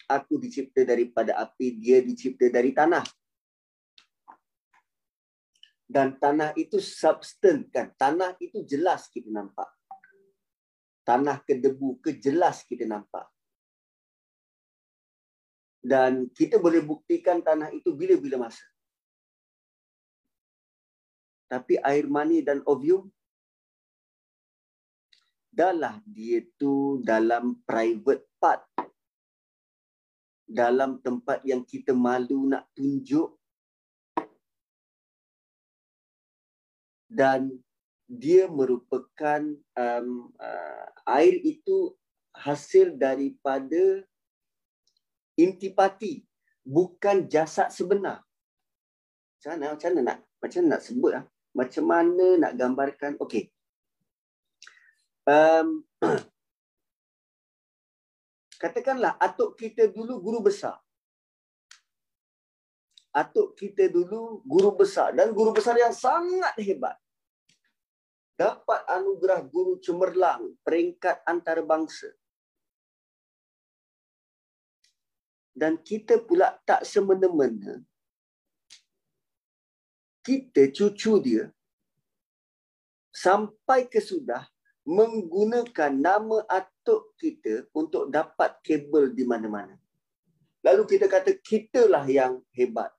aku dicipta daripada api, dia dicipta dari tanah. Dan tanah itu substan, kan? Tanah itu jelas kita nampak, tanah ke debu ke jelas kita nampak. Dan kita boleh buktikan tanah itu bila-bila masa. Tapi air mani dan ovium, dahlah dia tu dalam private part, dalam tempat yang kita malu nak tunjuk. Dan dia merupakan um, uh, air itu hasil daripada intipati, bukan jasad sebenar. Macam mana, macam mana nak, macam mana nak sebut lah? Macam mana nak gambarkan? Okey. Um, katakanlah atuk kita dulu guru besar. Atuk kita dulu guru besar. Dan guru besar yang sangat hebat. Dapat anugerah guru cemerlang, peringkat antarabangsa. Dan kita pula tak semena-mena, kita cucu dia sampai kesudah menggunakan nama atuk kita untuk dapat kabel di mana-mana. Lalu kita kata kitalah yang hebat.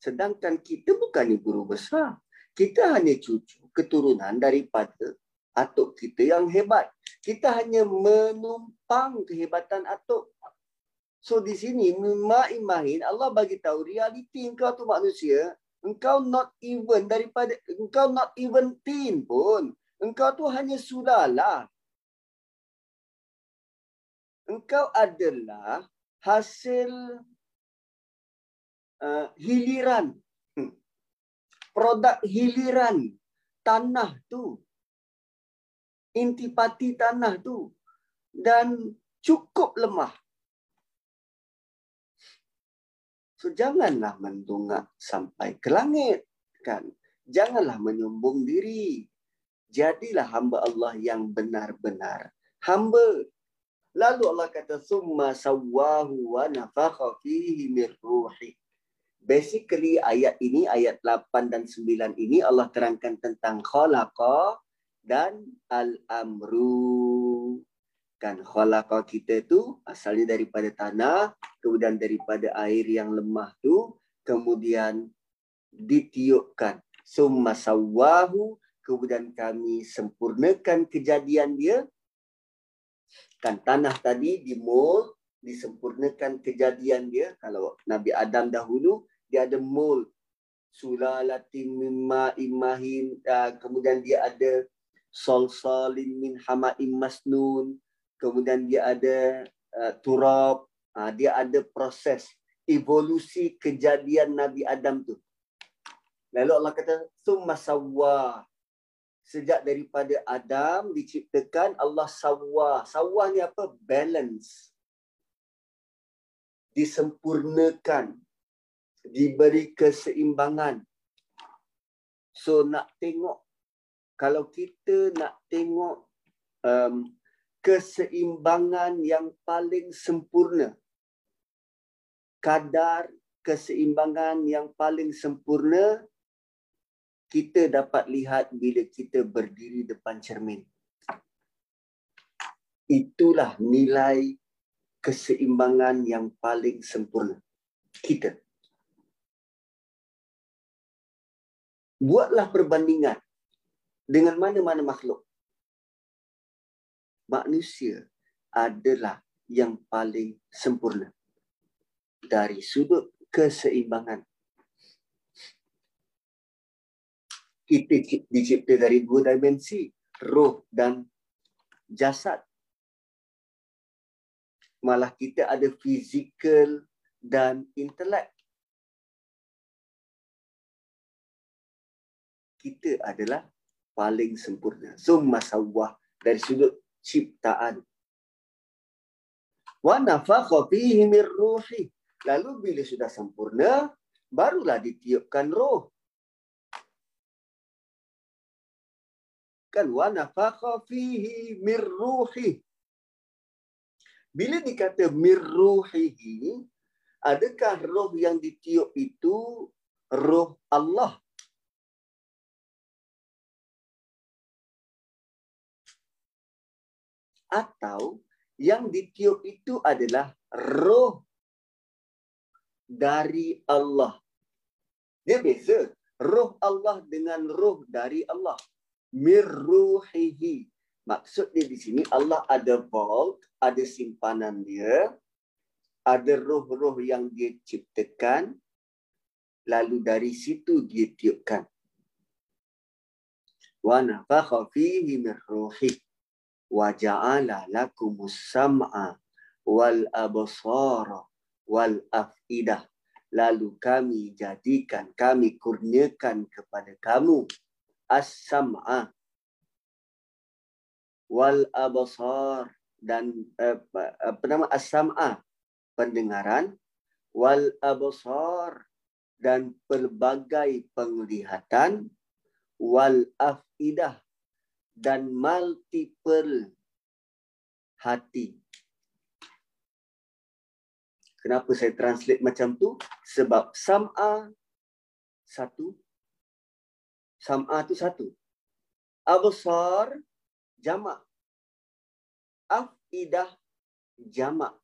Sedangkan kita bukannya guru besar. Kita hanya cucu keturunan daripada atuk kita yang hebat. Kita hanya menumpang kehebatan atuk. So di sini mimma-imahin, Allah bagi tahu realiti engkau tu manusia. Engkau not even daripada, engkau not even teen pun. Engkau tu hanya sulalah. Engkau adalah hasil uh, hiliran. Hmm. Produk hiliran tanah tu. Intipati tanah tu. Dan cukup lemah. So, janganlah mendongak sampai ke langit, kan? Janganlah menyombong diri. Jadilah hamba Allah yang benar-benar hamba. Lalu Allah kata summa sawwahu wa nafakha fihi min ruhi. Basically ayat ini, ayat lapan dan sembilan ini Allah terangkan tentang khalaqa dan al-amru. Kan, khalaqa kita tu asalnya daripada tanah, kemudian daripada air yang lemah tu, kemudian ditiupkan. Summa sawwahu, kemudian kami sempurnakan kejadian dia. Kan, tanah tadi dimold, disempurnakan kejadian dia. Kalau Nabi Adam dahulu, dia ada mold. Sulalatin mimma imahin, kemudian dia ada solsalin min hama'im masnun. Kemudian dia ada uh, turab, uh, dia ada proses evolusi kejadian Nabi Adam tu. Lalu Allah kata, summa sawwa. Sejak daripada Adam diciptakan, Allah sawwa. Sawwa ni apa? Balance. Disempurnakan. Diberi keseimbangan. So nak tengok, kalau kita nak tengok um, keseimbangan yang paling sempurna kadar keseimbangan yang paling sempurna kita dapat lihat bila kita berdiri depan cermin. Itulah nilai keseimbangan yang paling sempurna kita. Buatlah perbandingan dengan mana-mana makhluk. Manusia adalah yang paling sempurna dari sudut keseimbangan. Kita dicipta dari dua dimensi, roh dan jasad. Malah kita ada fizikal dan intelek. Kita adalah paling sempurna. Summa sawwah, dari sudut ciptaan. Wa nafakha fihi min ruhi. Lalu bila sudah sempurna, barulah ditiupkan roh. Kan wa nafakha fihi min ruhi. Bila dikata mirruhihi, adakah roh yang ditiup itu roh Allah? Atau yang ditiup itu adalah roh dari Allah? Dia beza roh Allah dengan roh dari Allah. Mirruhihi. Maksud dia di sini Allah ada vault, ada simpanan dia, ada roh-roh yang dia ciptakan, lalu dari situ dia tiupkan. Wa nafakha fihi min ruhi wa ja'ala lakumus sam'a wal absara wal afidah. Lalu kami jadikan, kami kurniakan kepada kamu as-sam'a wal absar, dan eh, apa nama as-sam'a, pendengaran, wal absar, dan pelbagai penglihatan, wal afidah, dan multiple hati. Kenapa saya translate macam tu? Sebab sam'a satu, sam'a tu satu, absar jamak, afidah jamak.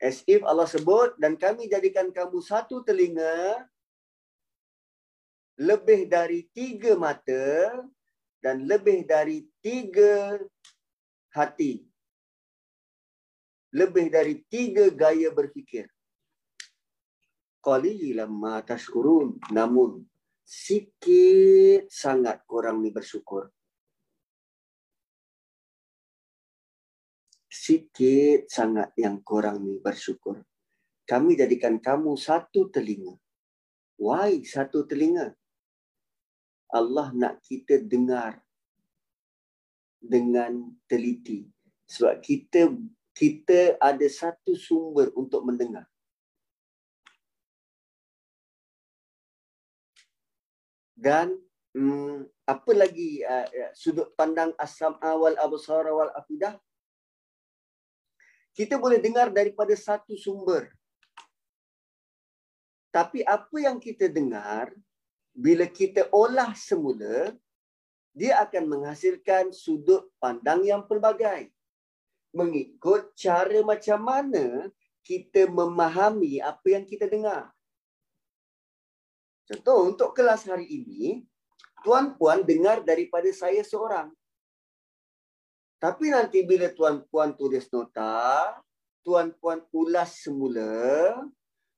As if Allah sebut, dan kami jadikan kamu satu telinga, lebih dari tiga mata, dan lebih dari tiga hati, lebih dari tiga gaya berfikir. Qalilan ma tashkurun, namun sikit sangat korang ni bersyukur. Sikit sangat yang korang ni bersyukur. Kami jadikan kamu satu telinga. Why satu telinga? Allah nak kita dengar dengan teliti. Sebab kita kita ada satu sumber untuk mendengar. Dan hmm, apa lagi uh, sudut pandang as-sam'a wal absar wal afidah? Kita boleh dengar daripada satu sumber. Tapi apa yang kita dengar, bila kita olah semula, dia akan menghasilkan sudut pandang yang pelbagai. Mengikut cara macam mana kita memahami apa yang kita dengar. Contoh, untuk kelas hari ini, tuan-puan dengar daripada saya seorang. Tapi nanti bila tuan-puan tulis nota, tuan-puan ulas semula,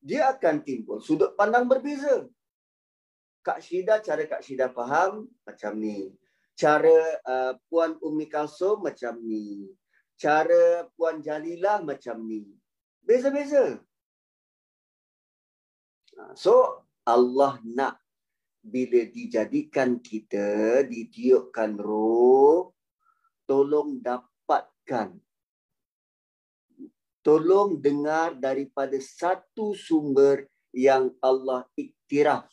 dia akan timbul sudut pandang berbeza. Kak Syida, cara Kak Syida faham macam ni. Cara uh, Puan Ummi Kalsum macam ni. Cara Puan Jalilah macam ni. Beza-beza. So, Allah nak bila dijadikan kita, ditiupkan roh, tolong dapatkan. Tolong dengar daripada satu sumber yang Allah iktiraf.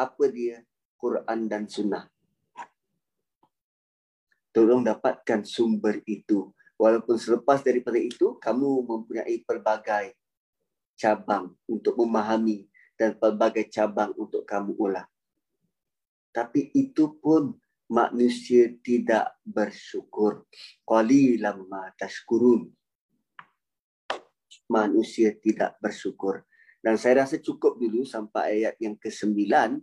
Apa dia? Quran dan Sunnah. Tolong dapatkan sumber itu. Walaupun selepas daripada itu, kamu mempunyai pelbagai cabang untuk memahami dan pelbagai cabang untuk kamu ulang. Tapi itu pun manusia tidak bersyukur. Qalilan ma tashkurun. Manusia tidak bersyukur. Dan saya rasa cukup dulu sampai ayat yang kesembilan.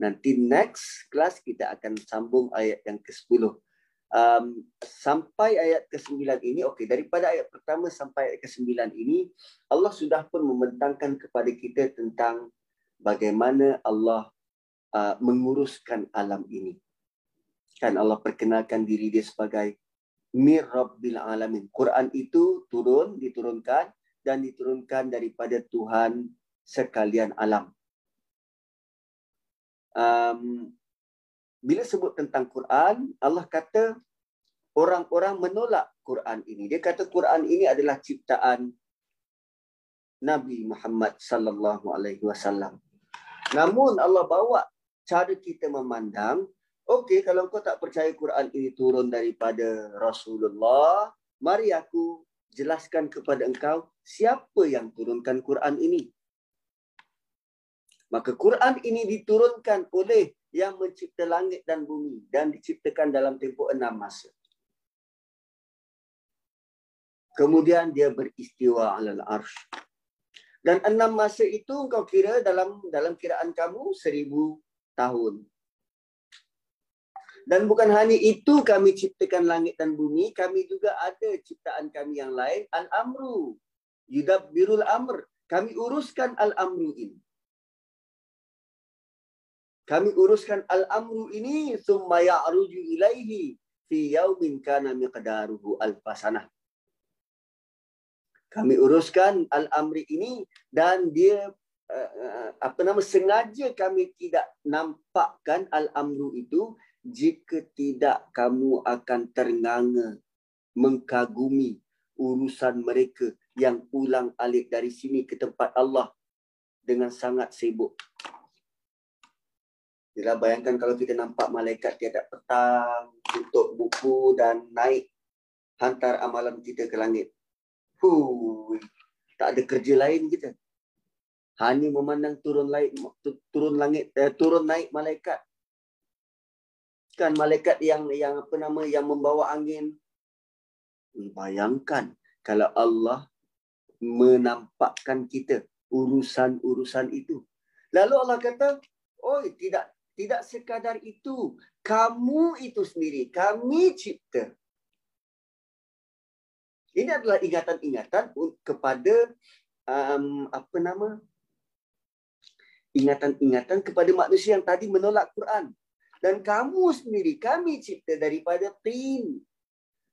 Nanti next kelas kita akan sambung ayat yang kesepuluh. Um, sampai ayat kesembilan ini, okey, daripada ayat pertama sampai ayat kesembilan ini, Allah sudah pun membentangkan kepada kita tentang bagaimana Allah uh, menguruskan alam ini. Kan Allah perkenalkan diri dia sebagai Mir Rabbil Alamin. Quran itu turun, diturunkan dan diturunkan daripada Tuhan sekalian alam. Um, Bila sebut tentang Quran, Allah kata orang-orang menolak Quran ini. Dia kata Quran ini adalah ciptaan Nabi Muhammad sallallahu alaihi wasallam. Namun Allah bawa cara kita memandang, okey, kalau kau tak percaya Quran ini turun daripada Rasulullah, mari aku jelaskan kepada engkau siapa yang turunkan Quran ini. Maka Quran ini diturunkan oleh yang mencipta langit dan bumi dan diciptakan dalam tempoh enam masa. Kemudian dia beristiwa alal arsh. Dan enam masa itu kau kira dalam dalam kiraan kamu seribu tahun. Dan bukan hanya itu, kami ciptakan langit dan bumi, kami juga ada ciptaan kami yang lain, al-amru, yudabbirul amr. Kami uruskan al-amru ini. Kami uruskan al-amru ini, thumma ya'ruju ilaihi fi yaumin kana miqdaruhu alfasanah. Kami uruskan al-amri ini dan dia uh, apa nama sengaja kami tidak nampakkan al-amru itu jika tidak kamu akan ternganga mengkagumi urusan mereka yang pulang alik dari sini ke tempat Allah dengan sangat sibuk. Bila bayangkan kalau kita nampak malaikat tiada petang, tutup buku dan naik hantar amalan kita ke langit. Hui, tak ada kerja lain kita. Hanya memandang turun langit, turun langit, eh, turun naik malaikat. Kan malaikat yang yang apa nama yang membawa angin. Bayangkan kalau Allah menampakkan kita urusan-urusan itu. Lalu Allah kata, "Oi, tidak Tidak sekadar itu, kamu itu sendiri, kami cipta." Ini adalah ingatan-ingatan kepada um, apa nama? ingatan-ingatan kepada manusia yang tadi menolak Quran. Dan kamu sendiri, kami cipta daripada tin,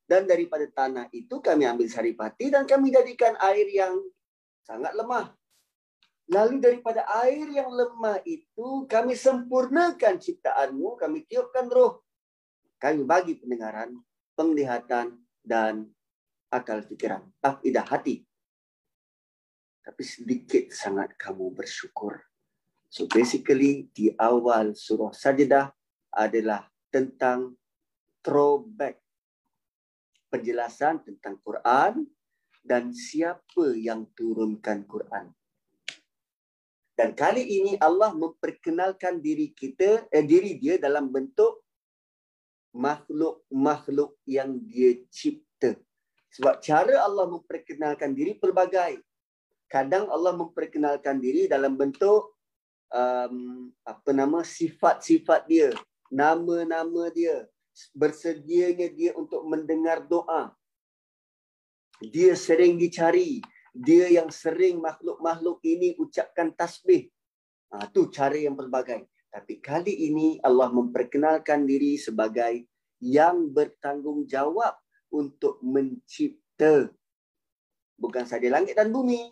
dan daripada tanah itu kami ambil saripati dan kami jadikan air yang sangat lemah. Lalu daripada air yang lemah itu, kami sempurnakan ciptaanmu, kami tiupkan roh. Kami bagi pendengaran, penglihatan dan akal fikiran, afidah hati. Tapi sedikit sangat kamu bersyukur. So basically di awal surah Sajdah adalah tentang throwback. Penjelasan tentang Quran dan siapa yang turunkan Quran. Dan kali ini Allah memperkenalkan diri kita, eh, diri dia dalam bentuk makhluk-makhluk yang dia cipta. Sebab cara Allah memperkenalkan diri pelbagai. Kadang Allah memperkenalkan diri dalam bentuk um, apa nama sifat-sifat dia, nama-nama dia, bersedianya dia untuk mendengar doa. Dia sering dicari. Dia yang sering makhluk-makhluk ini ucapkan tasbih. Ha, itu cara yang berbagai. Tapi kali ini Allah memperkenalkan diri sebagai yang bertanggungjawab untuk mencipta. Bukan sahaja langit dan bumi.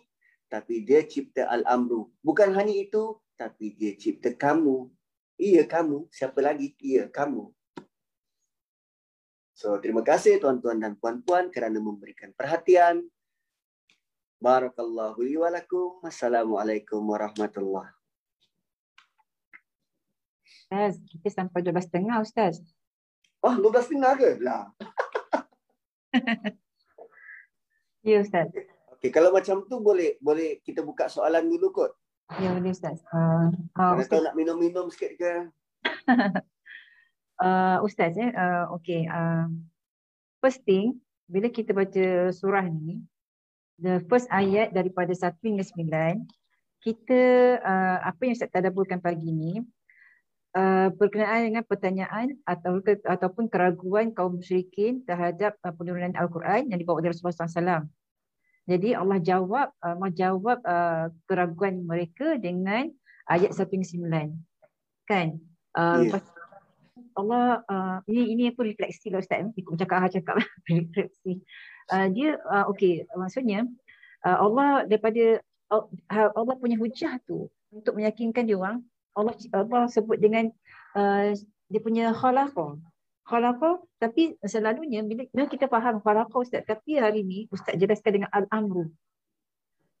Tapi dia cipta al-amru. Bukan hanya itu. Tapi dia cipta kamu. Iya kamu. Siapa lagi? Iya kamu. So terima kasih tuan-tuan dan puan-puan kerana memberikan perhatian. Barakallahu li wa lakum. Assalamualaikum warahmatullahi. Ustaz, kita sampai dua belas tiga puluh Ustaz. Oh, dua belas tiga puluh ke? Lah. Ya Ustaz. Okey, kalau macam tu boleh boleh kita buka soalan dulu kot. Ya boleh Ustaz. Uh, uh, Ustaz. Nak minum-minum sikit ke? uh, Ustaz ya. Uh, Okey. Uh, first thing, bila kita baca surah ni, the first ayat daripada satu hingga sembilan, kita uh, apa yang Ustaz tadaburkan pagi ni, Uh, berkenaan dengan pertanyaan atau ke, ataupun keraguan kaum musyrikin terhadap uh, penurunan Al-Quran yang dibawa oleh Rasulullah sallallahu alaihi wasallam. Jadi Allah jawab uh, menjawab uh, keraguan mereka dengan ayat satu hingga sembilan. Kan? Uh, yeah. Allah uh, ini ini aku refleksi lah Ustaz, ikut cakap ah cakap refleksi. Uh, dia uh, okey, maksudnya uh, Allah daripada uh, Allah punya hujah tu untuk meyakinkan dia orang. Allah, Allah sebut dengan uh, dia punya khalaqah. Khalaqah, tapi selalunya bila, bila kita faham khalaqah Ustaz, tapi hari ni Ustaz jelaskan dengan al-amru.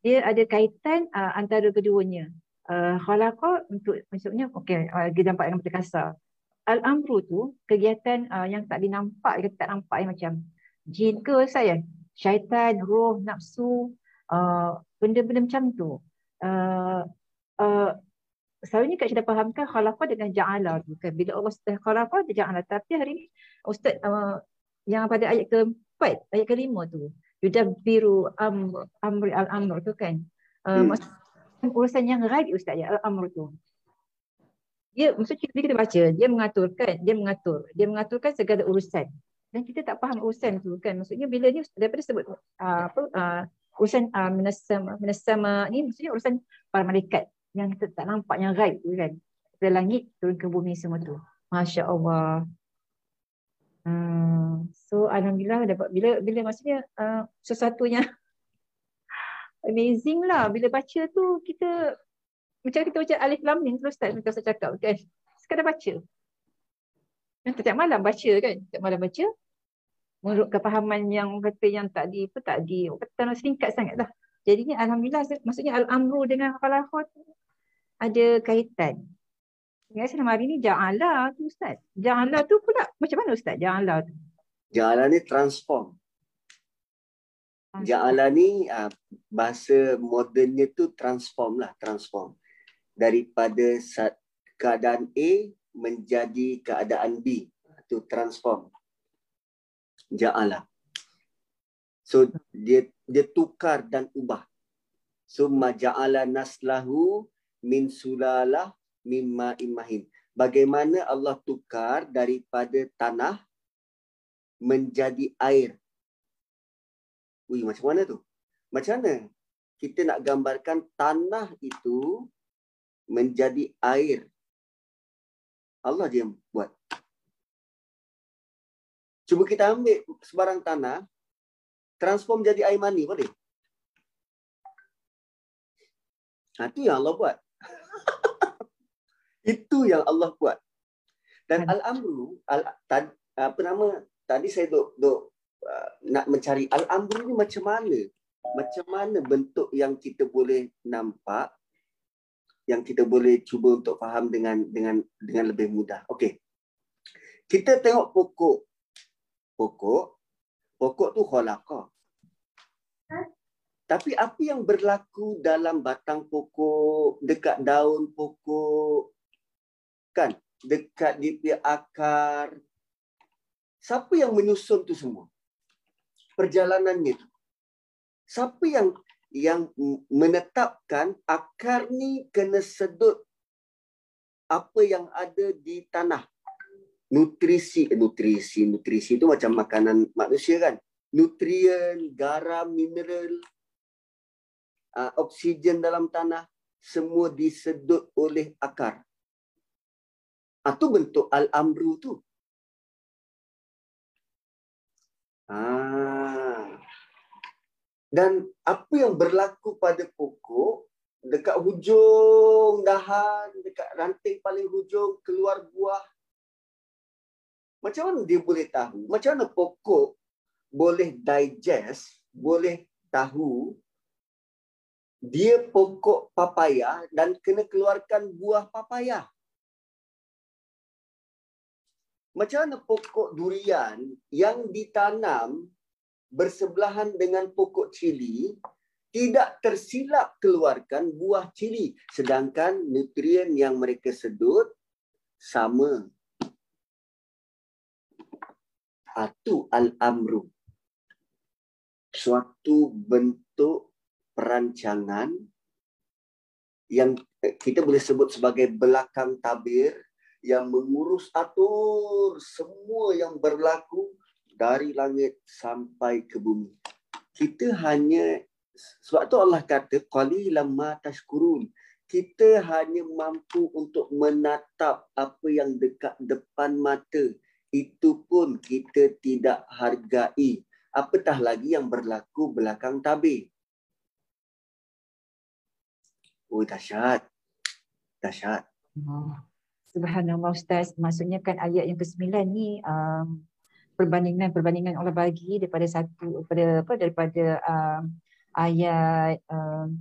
Dia ada kaitan uh, antara keduanya. Uh, khalaqah untuk maksudnya, okey, uh, dia nampak dengan mata kasar. Al-amru tu kegiatan uh, yang tak dinampak, kita tak nampak eh, macam jin ke saya, syaitan, roh, nafsu, uh, benda-benda macam tu. Uh, uh, Selalunya kita dah fahamkan khalaqah dengan ja'ala tu kan. Bila Allah sebut khalaqah dia ja'ala. Tapi hari ni Ustaz uh, yang pada ayat keempat, ayat kelima tu yudabbiru amr, amri al-amr tu kan. Uh, hmm. Maksudnya urusan yang ghaib Ustaz ya, al-amr tu. Dia maksudnya kita baca, dia mengaturkan, dia mengatur, dia mengaturkan segala urusan. Dan kita tak faham urusan tu kan. Maksudnya bila ni Ustaz daripada sebut uh, apa uh, urusan uh, minasama minasama ni maksudnya urusan para malaikat yang kita tak nampak, yang ghaib tu kan. Dari langit turun ke bumi semua tu. Masya Allah. Hmm. So alhamdulillah dapat bila bila maksudnya uh, sesuatu yang amazing lah. Bila baca tu kita macam kita baca Alif Lam Mim terus tak macam saya cakap kan. Sekadar baca. Nanti tiap malam baca kan. Tiap malam baca. Menurut kepahaman yang kata yang tak di apa tak di kata singkat sangatlah. Jadinya alhamdulillah maksudnya al-amru dengan khalaqah ada kaitan. Ya, selama hari ni ja'ala tu Ustaz. Ja'ala tu pula macam mana Ustaz ja'ala tu? Ja'ala ni transform. Ja'ala ni bahasa modernnya tu transform lah, transform. Daripada keadaan A menjadi keadaan B. Itu transform. Ja'ala. So dia dia tukar dan ubah. Summa ja'ala naslahu min sulalah mimma imahin. Bagaimana Allah tukar daripada tanah menjadi air. Ui, macam mana tu? Macam mana? Kita nak gambarkan tanah itu menjadi air. Allah dia yang buat. Cuba kita ambil sebarang tanah, transform jadi air mani boleh? Ha, itu yang Allah buat. Itu yang Allah buat. Dan al-amru al tad, apa nama tadi saya dok dok uh, nak mencari al-amru ni macam mana? Macam mana bentuk yang kita boleh nampak, yang kita boleh cuba untuk faham dengan dengan dengan lebih mudah. Okey. Kita tengok pokok. Pokok pokok tu khalaqah. Tapi apa yang berlaku dalam batang pokok, dekat daun pokok, kan? Dekat di pihak akar. Siapa yang menyusun tu semua? Perjalanannya. Siapa yang yang menetapkan akar ni kena sedut apa yang ada di tanah? Nutrisi, nutrisi, nutrisi itu macam makanan manusia kan? Nutrien, garam, mineral, Uh, oksigen dalam tanah, semua disedut oleh akar. Itu bentuk al-amru tu. Ah. Dan apa yang berlaku pada pokok, dekat hujung dahan, dekat ranting paling hujung, keluar buah. Macam mana dia boleh tahu? Macam mana pokok boleh digest, boleh tahu dia pokok papaya dan kena keluarkan buah papaya. Macam mana pokok durian yang ditanam bersebelahan dengan pokok cili, tidak tersilap keluarkan buah cili. Sedangkan nutrien yang mereka sedut sama. Atu al-amru. Suatu bentuk perancangan yang kita boleh sebut sebagai belakang tabir yang mengurus atur semua yang berlaku dari langit sampai ke bumi. Kita hanya, sebab tu Allah kata, qalilan ma tashkurun. Kita hanya mampu untuk menatap apa yang dekat depan mata. Itu pun kita tidak hargai. Apatah lagi yang berlaku belakang tabir. Oh, dahsyat. Dahsyat. Oh, subhanallah Ustaz. Maksudnya kan ayat yang kesembilan ni um, perbandingan-perbandingan Allah bagi daripada satu daripada apa daripada um, ayat um,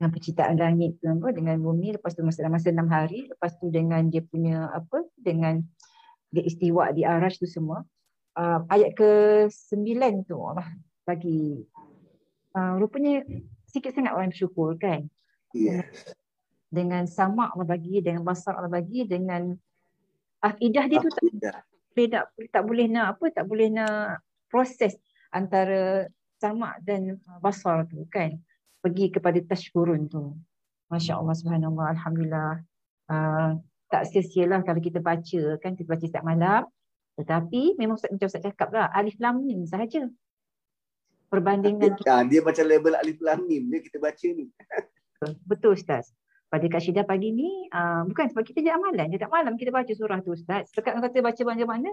dengan penciptaan langit tu dengan bumi, lepas tu masa-masa enam hari, lepas tu dengan dia punya apa dengan dia istiwa di Arasy tu semua. Uh, ayat ke sembilan tu Allah bagi uh, rupanya sikit sangat orang bersyukur kan, yeah. Dengan sama Allah bagi, dengan basar Allah bagi, dengan afidah dia tu tak, tak, tak boleh nak apa, tak boleh nak proses antara sama dan basar tu kan, pergi kepada tashkurun tu. Masya Allah, subhanallah, alhamdulillah. Uh, tak sia-sialah kalau kita baca kan, kita baca setiap malam. Tetapi memang Ustaz, macam Ustaz cakap lah, Alif Lam Mim sahaja. Perbandingan kita. Dia macam label Alif Lam Mim dia kita baca ni. Betul Ustaz. Pada Kashidah pagi ni, uh, bukan sebab kita je amalan. Dia tak malam kita baca surah tu Ustaz. Setakat orang kata baca mana-mana,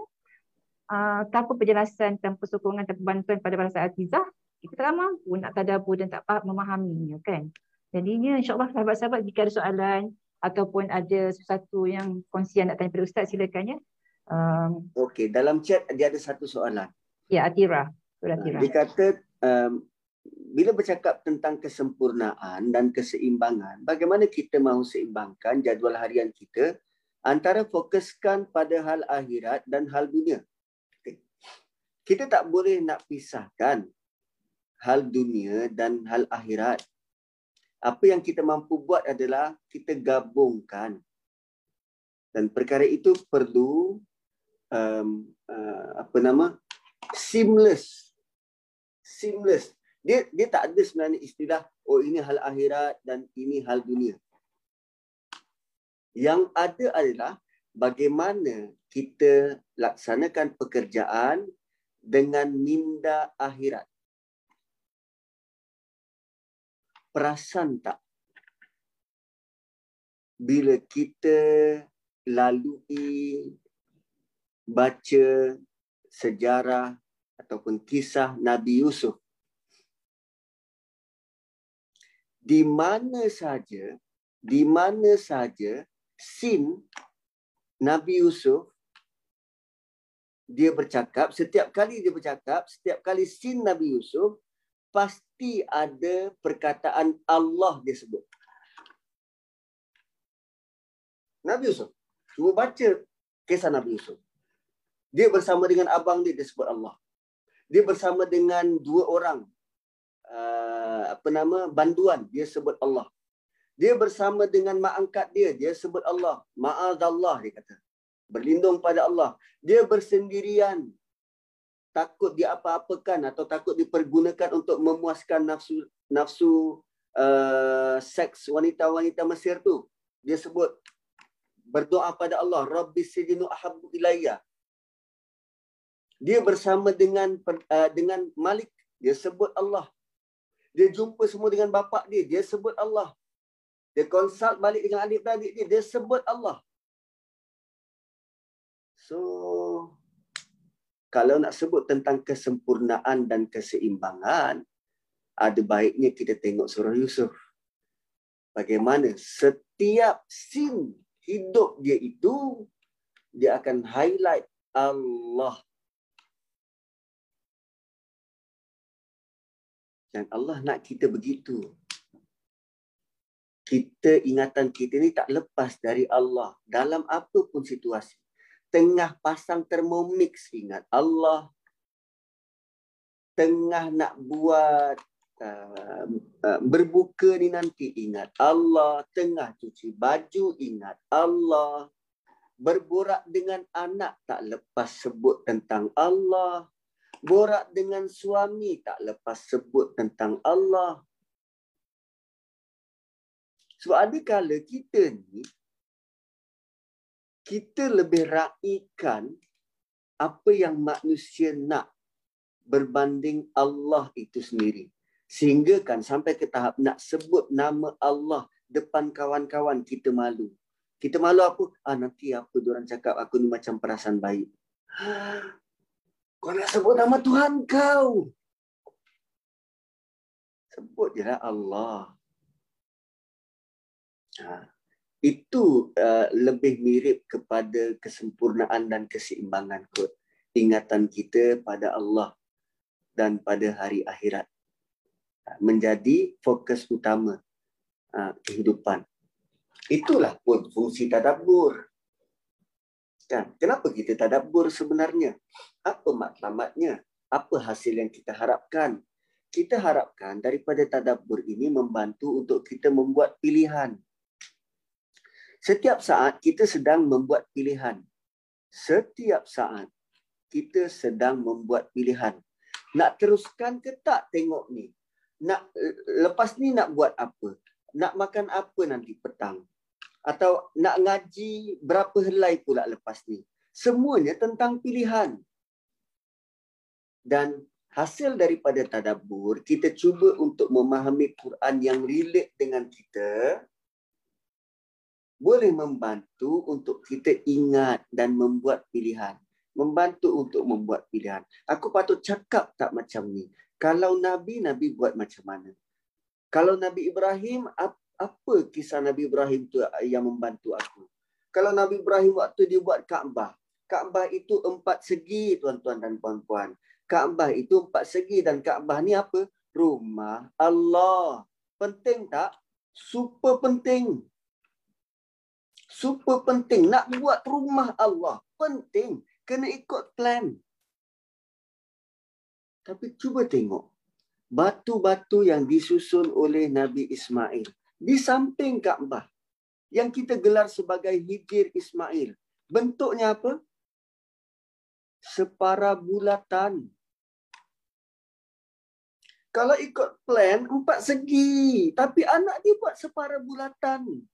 uh, tanpa penjelasan, tanpa sokongan, tanpa bantuan pada bahasa Al-Tizah, kita tak mampu nak tadabur dan tak memahaminya kan. Jadinya insyaAllah sahabat-sahabat, jika ada soalan ataupun ada sesuatu yang kongsian nak tanya pada Ustaz, silakan ya. Um, Okey, dalam chat dia ada satu soalan. Ya, Atira. Atira. Dia kata, um, bila bercakap tentang kesempurnaan dan keseimbangan, bagaimana kita mahu seimbangkan jadual harian kita antara fokuskan pada hal akhirat dan hal dunia? Okay. Kita tak boleh nak pisahkan hal dunia dan hal akhirat. Apa yang kita mampu buat adalah kita gabungkan. Dan perkara itu perlu Um, uh, apa nama seamless seamless dia dia tak ada sebenarnya istilah oh ini hal akhirat dan ini hal dunia. Yang ada adalah bagaimana kita laksanakan pekerjaan dengan minda akhirat. Perasan tak bila kita lalui baca sejarah ataupun kisah Nabi Yusuf, di mana saja di mana saja sin Nabi Yusuf dia bercakap, setiap kali dia bercakap, setiap kali sin Nabi Yusuf pasti ada perkataan Allah dia sebut. Nabi Yusuf, cuba baca kisah Nabi Yusuf. Dia bersama dengan abang dia, dia sebut Allah. Dia bersama dengan dua orang uh, apa nama banduan, dia sebut Allah. Dia bersama dengan mak angkat dia, dia sebut Allah. Ma'adallah dia kata. Berlindung pada Allah. Dia bersendirian. Takut dia apa-apakan atau takut dipergunakan untuk memuaskan nafsu nafsu uh, seks wanita-wanita Mesir tu. Dia sebut berdoa pada Allah, Rabbis sijinu ahabbu ilayya. Dia bersama dengan dengan Malik, dia sebut Allah. Dia jumpa semua dengan bapak dia, dia sebut Allah. Dia konsult balik dengan adik-beradik dia, dia sebut Allah. So, kalau nak sebut tentang kesempurnaan dan keseimbangan, ada baiknya kita tengok surah Yusuf. Bagaimana setiap scene hidup dia itu, dia akan highlight Allah. Dan Allah nak kita begitu. Kita, ingatan kita ni tak lepas dari Allah. Dalam apa pun situasi. Tengah pasang Thermomix, ingat Allah. tengah nak buat uh, uh, berbuka ni nanti ingat Allah, tengah cuci baju ingat Allah, berborak dengan anak tak lepas sebut tentang Allah, borak dengan suami tak lepas sebut tentang Allah. Sebab ada kala kita ni, kita lebih raikan apa yang manusia nak berbanding Allah itu sendiri. Sehingga kan sampai ke tahap nak sebut nama Allah depan kawan-kawan kita malu. Kita malu apa? Ah, nanti apa diorang cakap aku ni macam perasan baik. Kau nak sebut nama Tuhan kau. Sebut je lah Allah. Ha. Itu uh, lebih mirip kepada kesempurnaan dan keseimbangan kot. Ingatan kita pada Allah dan pada hari akhirat. Ha. Menjadi fokus utama ha, kehidupan. Itulah pun fungsi tadabbur. Kan? Kenapa kita tadabbur sebenarnya? Apa matlamatnya? Apa hasil yang kita harapkan? Kita harapkan daripada tadabbur ini membantu untuk kita membuat pilihan. Setiap saat kita sedang membuat pilihan. Setiap saat kita sedang membuat pilihan. Nak teruskan ke tak tengok ni? Nak lepas ni nak buat apa? Nak makan apa nanti petang? Atau nak ngaji berapa helai pula lepas ni. Semuanya tentang pilihan. Dan hasil daripada tadabbur, kita cuba untuk memahami Quran yang relate dengan kita. Boleh membantu untuk kita ingat dan membuat pilihan. Membantu untuk membuat pilihan. Aku patut cakap tak macam ni? Kalau Nabi, Nabi buat macam mana? Kalau Nabi Ibrahim, apa? Apa kisah Nabi Ibrahim tu yang membantu aku? Kalau Nabi Ibrahim waktu dia buat Kaabah. Kaabah itu empat segi, tuan-tuan dan puan-puan. Kaabah itu empat segi dan Kaabah ni apa? Rumah Allah. Penting tak? Super penting. Super penting. Nak buat rumah Allah. Penting. Kena ikut plan. Tapi cuba tengok. Batu-batu yang disusun oleh Nabi Ismail. Di samping Kaabah yang kita gelar sebagai Hijir Ismail. Bentuknya apa? Separa bulatan. Kalau ikut plan, empat segi. Tapi anak dia buat separa bulatan.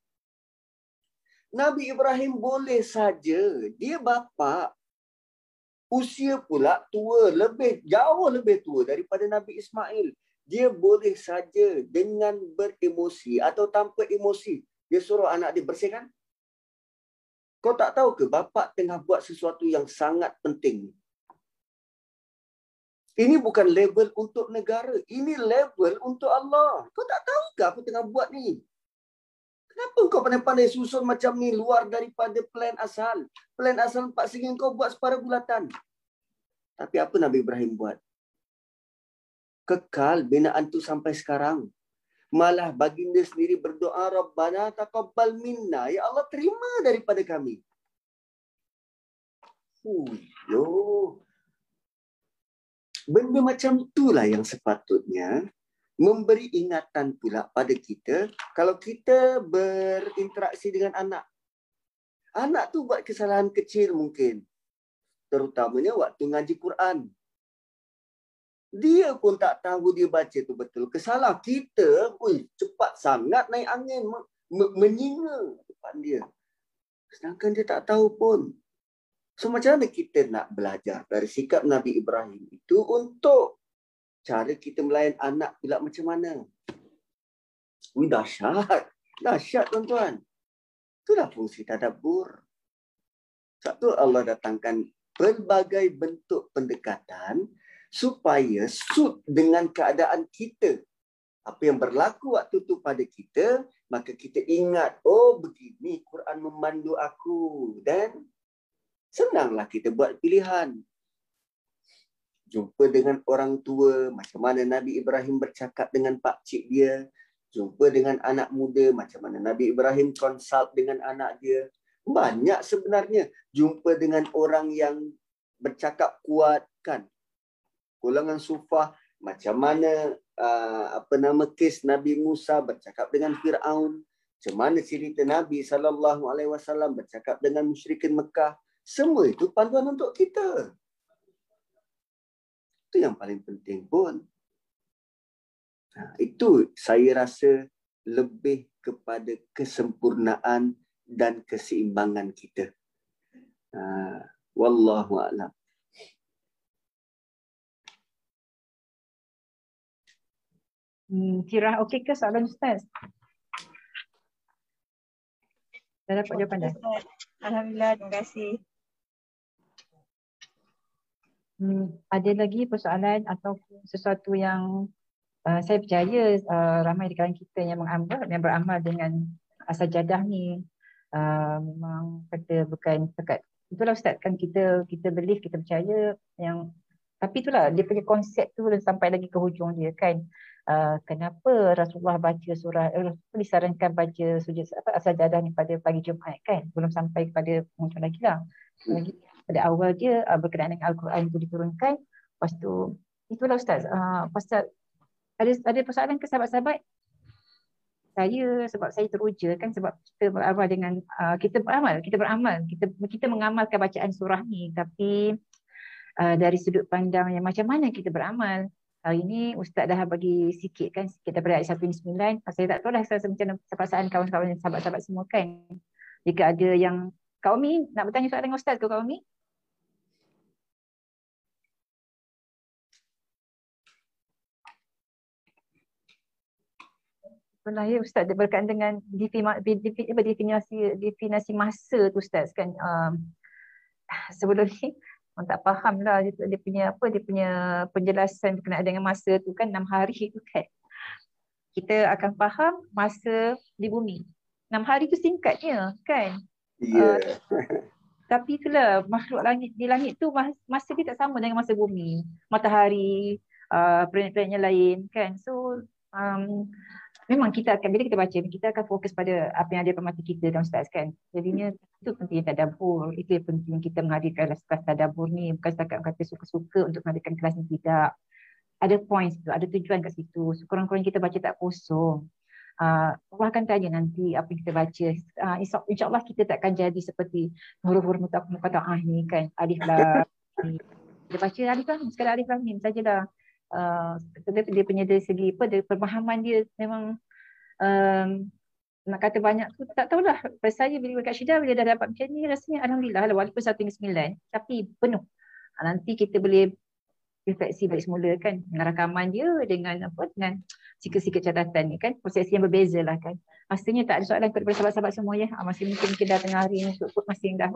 Nabi Ibrahim boleh saja. Dia bapa. Usia pula tua. lebih Jauh lebih tua daripada Nabi Ismail. Dia boleh saja dengan beremosi atau tanpa emosi. Dia suruh anak dia bersihkan. Kau tak tahu ke bapak tengah buat sesuatu yang sangat penting? Ini bukan label untuk negara. Ini label untuk Allah. Kau tak tahu ke apa tengah buat ni? Kenapa kau pandai-pandai susun macam ni luar daripada plan asal? Plan asal empat segi kau buat separa bulatan. Tapi apa Nabi Ibrahim buat? Kekal binaan tu sampai sekarang. Malah baginda sendiri berdoa, Rabbana taqabbal minna. Ya Allah, terima daripada kami. Huyo. Benda macam itulah yang sepatutnya memberi ingatan pula pada kita kalau kita berinteraksi dengan anak. Anak tu buat kesalahan kecil mungkin. Terutamanya waktu ngaji Quran. Dia pun tak tahu dia baca tu betul ke salah. Kita ui, cepat sangat naik angin. Menyinga depan dia. Sedangkan dia tak tahu pun. So macam mana kita nak belajar dari sikap Nabi Ibrahim itu untuk cara kita melayan anak pula macam mana? Ui, dahsyat. Dahsyat tuan-tuan. Itulah fungsi tadabbur. Satu, Allah datangkan pelbagai bentuk pendekatan supaya suit dengan keadaan kita. Apa yang berlaku waktu tu pada kita, maka kita ingat, oh begini Quran memandu aku. Dan senanglah kita buat pilihan. Jumpa dengan orang tua, macam mana Nabi Ibrahim bercakap dengan pakcik dia. Jumpa dengan anak muda, macam mana Nabi Ibrahim consult dengan anak dia. Banyak sebenarnya. Jumpa dengan orang yang bercakap kuat, kan? golongan sufah, macam mana uh, apa nama kes Nabi Musa bercakap dengan Fir'aun, macam mana cerita Nabi sallallahu alaihi wasallam bercakap dengan musyrikin Mekah. Semua itu panduan untuk kita. Itu yang paling penting pun. Ha, itu saya rasa lebih kepada kesempurnaan dan keseimbangan kita. Ha, wallahu a'lam. Hmm, Kirah okey ke soalan Ustaz? Dah dapat jawapan dah? Alhamdulillah, terima kasih. Hmm, ada lagi persoalan atau sesuatu yang Uh, saya percaya uh, ramai di kalangan kita yang mengamal, yang beramal dengan Sajdah ni uh, memang kata bukan dekat. Itulah Ustaz, kan kita kita believe, kita percaya yang, tapi itulah dia punya konsep tu sampai lagi ke hujung dia kan. Uh, kenapa Rasulullah baca surah eh, disarankan baca sujud apa Sajdah ni pada pagi Jumaat kan, belum sampai kepada hujung lagi lah. Lagi pada awal dia uh, berkenaan dengan Al-Quran itu diturunkan. Lepas tu itulah Ustaz, uh, pasal Ada ada persoalan ke sahabat-sahabat? Saya sebab saya teruja kan, sebab kita beramal dengan uh, kita beramal, kita beramal, kita kita mengamalkan bacaan surah ni, tapi uh, dari sudut pandang yang macam mana kita beramal. Hari ni Ustaz dah bagi sikit kan, sikit daripada ayat seratus sembilan. Saya tak tahu dah macam mana perasaan kawan-kawan sahabat-sahabat semua kan. Jika ada yang Kaumi nak bertanya soalan dengan Ustaz ke Kaumi? Sebenarnya Ustaz berkaitan dengan definasi, definisi masa tu Ustaz kan. Um, sebelum ni orang tak faham lah dia, dia punya apa, dia punya penjelasan berkenaan dengan masa tu kan, enam hari tu kan. Kita akan faham masa di bumi. enam hari tu singkatnya kan. Yeah. Uh, tapi itulah makhluk langit, di langit tu masa dia tak sama dengan masa bumi. Matahari, uh, planet-planetnya lain kan. So um, memang kita akan, bila kita baca, kita akan fokus pada apa yang ada pada mata kita dan Ustaz kan. Jadinya itu pentingnya tadabbur. Itu yang penting kita menghadirkan kelas tadabbur ni. Bukan setakat kata suka-suka untuk menghadirkan kelas ni, tidak. Ada points tu, ada tujuan kat situ. Sekurang-kurang kita baca tak kosong. Uh, Allah akan tanya nanti apa yang kita baca. Uh, InsyaAllah kita takkan jadi seperti huruf-huruf Muqatta'ah ni kan. Alif Lam Mim. Kita baca Alif Lam Mim, sekadar Alif Lam Mim sajalah. Uh, dia, dia punya dari segi apa, dari pemahaman dia memang um, nak kata banyak tu tak tahulah. Saya bila kat Syida, bila dah dapat macam ni rasanya Alhamdulillah lah, walaupun satu hingga sembilan tapi penuh. Nanti kita boleh refleksi balik semula kan, dengan rakaman dia, dengan apa, dengan sikit-sikit catatan ni kan, proses yang berbeza lah kan. Pastinya tak ada soalan kepada sahabat-sahabat semua ya. Ha, masih mungkin-mungkin dah tengah hari ni cukup, masih dah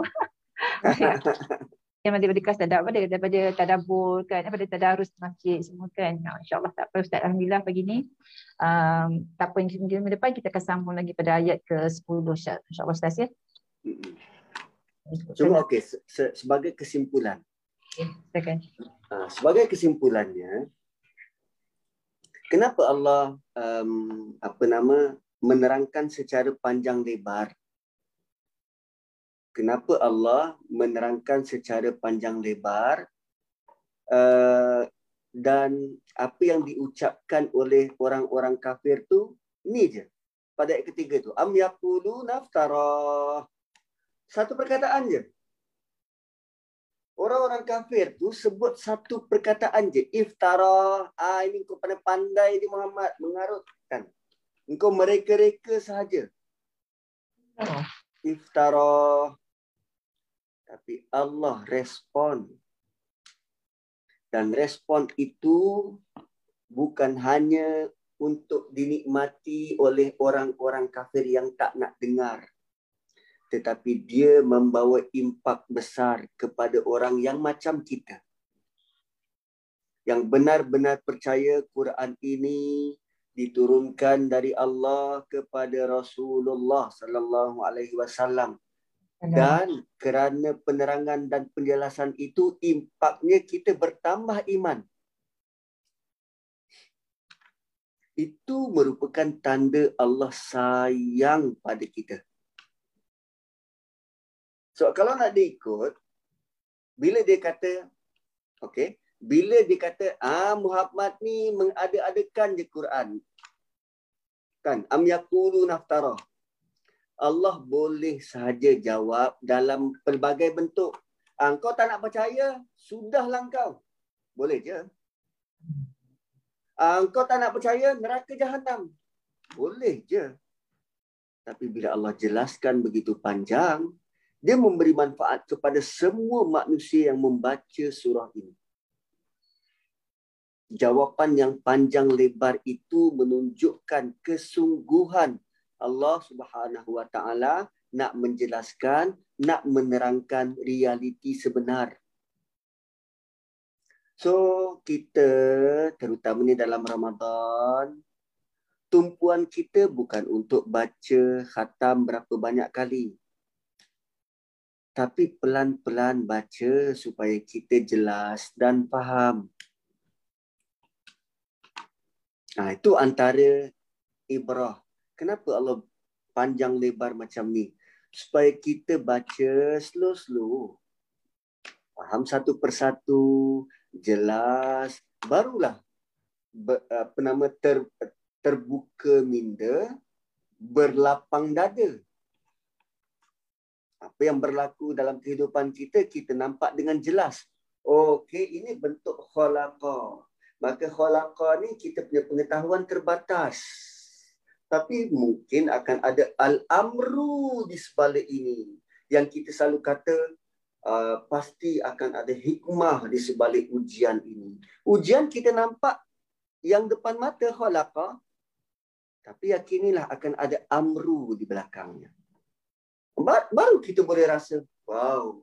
yang daripada kelas tadab, daripada tadabbur kan, daripada tadarus masjid semua kan. Nah, InsyaAllah tak apa Ustaz, Alhamdulillah pagi ni. Um, tak apa, minggu depan kita akan sambung lagi pada ayat ke sepuluh InsyaAllah Ustaz ya. Cuma okey, se sebagai kesimpulan. Okay, silakan. Uh, sebagai kesimpulannya, kenapa Allah um, apa nama menerangkan secara panjang lebar? Kenapa Allah menerangkan secara panjang lebar uh, dan apa yang diucapkan oleh orang-orang kafir tu ni je. Pada ayat ketiga tu, am yaquluna iftarah. Satu perkataan je. Orang-orang kafir tu sebut satu perkataan je, iftarah. Ah, ini kau pandai-pandai ni Muhammad mengarutkan. Engkau mereka-reka sahaja. Oh. Iftarah. Tapi Allah respon. Dan respon itu bukan hanya untuk dinikmati oleh orang-orang kafir yang tak nak dengar. Tetapi dia membawa impak besar kepada orang yang macam kita. Yang benar-benar percaya Quran ini diturunkan dari Allah kepada Rasulullah sallallahu alaihi wasallam. Dan kerana penerangan dan penjelasan itu, impaknya kita bertambah iman. Itu merupakan tanda Allah sayang pada kita. So kalau nak diikut, bila dia kata, okay, Bila dia kata, ah Muhammad ni mengada-adakan je Quran. Kan? Am yakulu naftarah. Allah boleh sahaja jawab dalam pelbagai bentuk. Ah, kau tak nak percaya? Sudahlah kau. Boleh je. Ah, kau tak nak percaya? Neraka Jahannam. Boleh je. Tapi bila Allah jelaskan begitu panjang, dia memberi manfaat kepada semua manusia yang membaca surah ini. Jawapan yang panjang lebar itu menunjukkan kesungguhan Allah Subhanahu Wa Taala nak menjelaskan, nak menerangkan realiti sebenar. So kita terutamanya dalam Ramadan, tumpuan kita bukan untuk baca khatam berapa banyak kali. Tapi pelan-pelan baca supaya kita jelas dan faham. Nah, itu antara ibrah. Kenapa Allah panjang lebar macam ni? Supaya kita baca slow-slow. Faham satu persatu, jelas. Barulah ber, apa nama, ter, terbuka minda, berlapang dada. Apa yang berlaku dalam kehidupan kita, kita nampak dengan jelas. Okey, ini bentuk khalaqah. Maka khalaqa ni kita punya pengetahuan terbatas. Tapi mungkin akan ada al-amru di sebalik ini. Yang kita selalu kata, uh, pasti akan ada hikmah di sebalik ujian ini. Ujian kita nampak yang depan mata khalaqa. Tapi yakinilah akan ada amru di belakangnya. Baru kita boleh rasa, wow,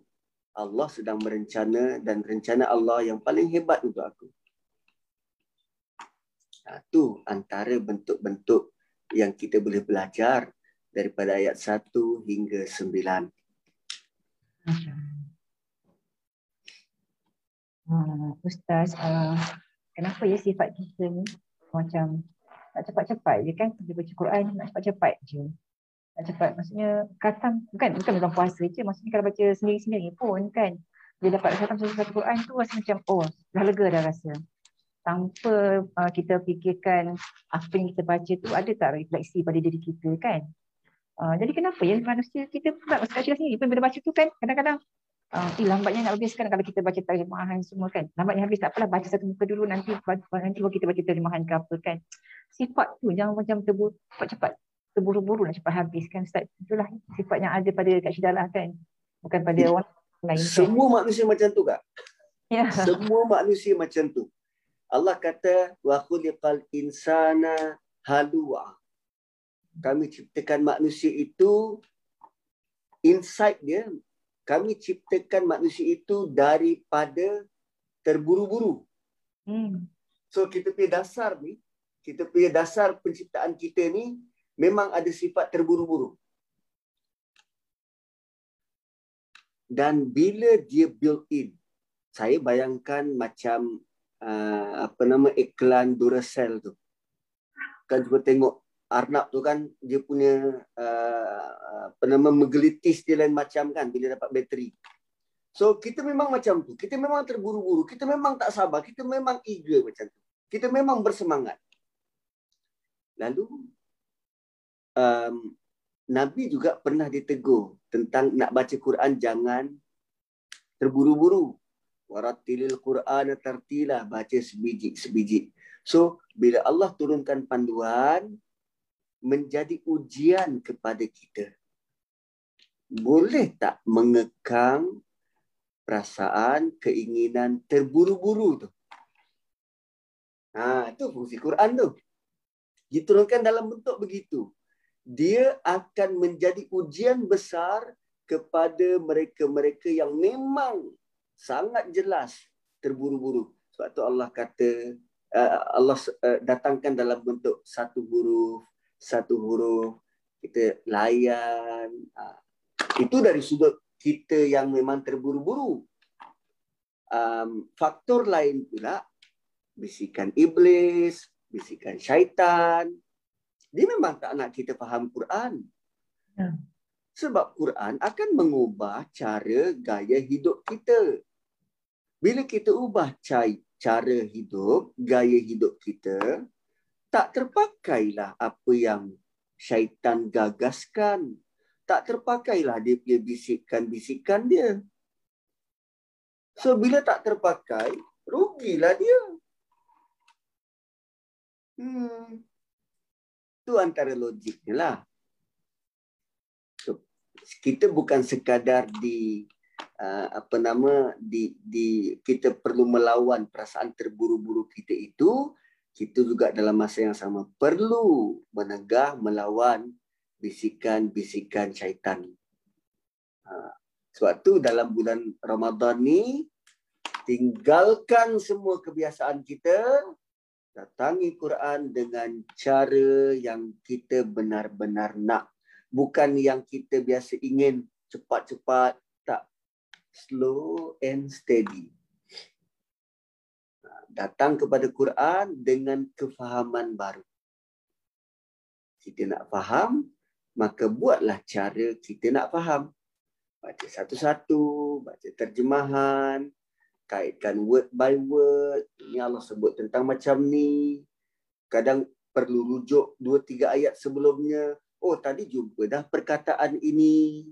Allah sedang merencana dan rencana Allah yang paling hebat untuk aku. Itu antara bentuk-bentuk yang kita boleh belajar daripada ayat satu hingga sembilan. Hmm, Ustaz, uh, kenapa ya sifat kita ni macam tak cepat-cepat je kan? Kita baca Quran nak cepat-cepat je. Tak cepat maksudnya khatam, bukan bukan dalam puasa je. Maksudnya kalau baca sendiri-sendiri pun kan. Bila dapat khatam satu-satu Quran tu rasa macam, oh dah lega dah rasa. Tanpa uh, kita fikirkan apa yang kita baca tu ada tak refleksi pada diri kita kan. Uh, jadi kenapa ya manusia kita pula baca sendiri pun bila baca tu kan kadang-kadang uh, eh lambatnya nak habiskan kalau kita baca terjemahan semua kan. Lambatnya habis tak apalah baca satu muka dulu nanti nanti kalau kita baca terjemahan ke apa kan. Sifat tu jangan macam terburu, cepat-cepat terburu-buru nak cepat habis kan Ustaz. Itulah sifat yang ada pada Kak Syidalah kan. Bukan pada orang lain. Semua kan? Manusia macam tu Kak. Ya. Semua manusia macam tu. Allah kata wa khuliqal insana halua. Kami ciptakan manusia itu insight dia, kami ciptakan manusia itu daripada terburu-buru. Hmm. So kita punya dasar ni, kita punya dasar penciptaan kita ni memang ada sifat terburu-buru. Dan bila dia built in, saya bayangkan macam Uh, apa nama iklan Duracell tu. Kan cuba tengok Arnab tu kan dia punya uh, apa nama menggelitis dia lain macam kan bila dapat bateri. So kita memang macam tu. Kita memang terburu-buru. Kita memang tak sabar. Kita memang eager macam tu. Kita memang bersemangat. Lalu um, Nabi juga pernah ditegur tentang nak baca Quran jangan terburu-buru. Warattilil Qur'ana tartila, baca sebiji-sebiji. So, bila Allah turunkan panduan, menjadi ujian kepada kita. Boleh tak mengekang perasaan, keinginan terburu-buru tu? Ha, tu fungsi Quran tu. Diturunkan dalam bentuk begitu. Dia akan menjadi ujian besar kepada mereka-mereka yang memang sangat jelas terburu-buru. Sebab tu Allah kata, Allah datangkan dalam bentuk satu huruf, satu huruf. Kita layan. Itu dari sudut kita yang memang terburu-buru. Faktor lain pula, bisikan iblis, bisikan syaitan. Dia memang tak nak kita faham Quran. Sebab Quran akan mengubah cara gaya hidup kita. Bila kita ubah cara hidup, gaya hidup kita, tak terpakailah apa yang syaitan gagaskan. Tak terpakailah dia punya bisikan-bisikan dia. So, bila tak terpakai, rugilah dia. Hmm. Itu antara logiknya lah. So, kita bukan sekadar di, uh, apa nama, di, di kita perlu melawan perasaan terburu-buru kita itu, kita juga dalam masa yang sama perlu menegah, melawan bisikan-bisikan syaitan. Ha. Sebab tu dalam bulan Ramadan ni, tinggalkan semua kebiasaan kita, datangi Quran dengan cara yang kita benar-benar nak. Bukan yang kita biasa ingin cepat-cepat, tak. Slow and steady. Ha. Datang kepada Quran dengan kefahaman baru. Kita nak faham, maka buatlah cara kita nak faham. Baca satu-satu, baca terjemahan, kaitkan word by word. Ini Allah sebut tentang macam ni. Kadang perlu rujuk dua tiga ayat sebelumnya. Oh, tadi jumpa dah perkataan ini.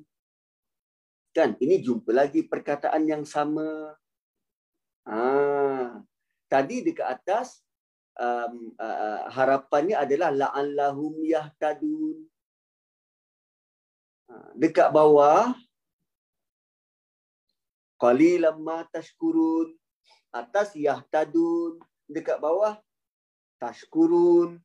Kan? Ini jumpa lagi perkataan yang sama. Ah, tadi dekat atas, um, uh, harapannya adalah la'allahum yahtadun. Dekat bawah, qalilam ma tashkurun. Atas yahtadun. Dekat bawah, tashkurun.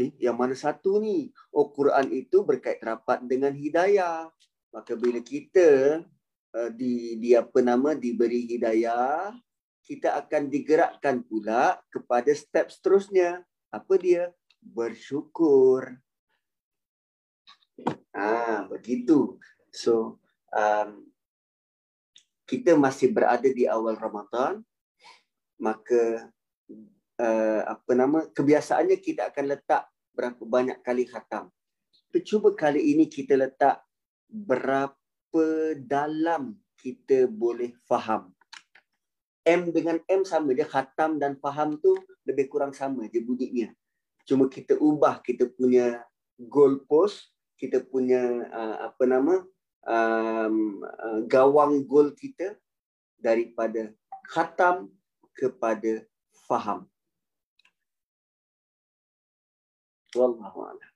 Eh, yang mana satu ni? Oh, Quran itu berkait rapat dengan hidayah. Maka bila kita uh, di, di apa nama, diberi hidayah, kita akan digerakkan pula kepada step seterusnya. Apa dia? Bersyukur. Ah, begitu. So, um, kita masih berada di awal Ramadan, maka uh, apa nama, kebiasaannya kita akan letak berapa banyak kali khatam. Cuba kali ini kita letak berapa dalam kita boleh faham. M dengan M sama je, khatam dan faham tu lebih kurang sama je bunyinya. Cuma kita ubah kita punya goalpost, kita punya uh, apa nama um, uh, gawang gol kita daripada khatam kepada faham. Wallahualam.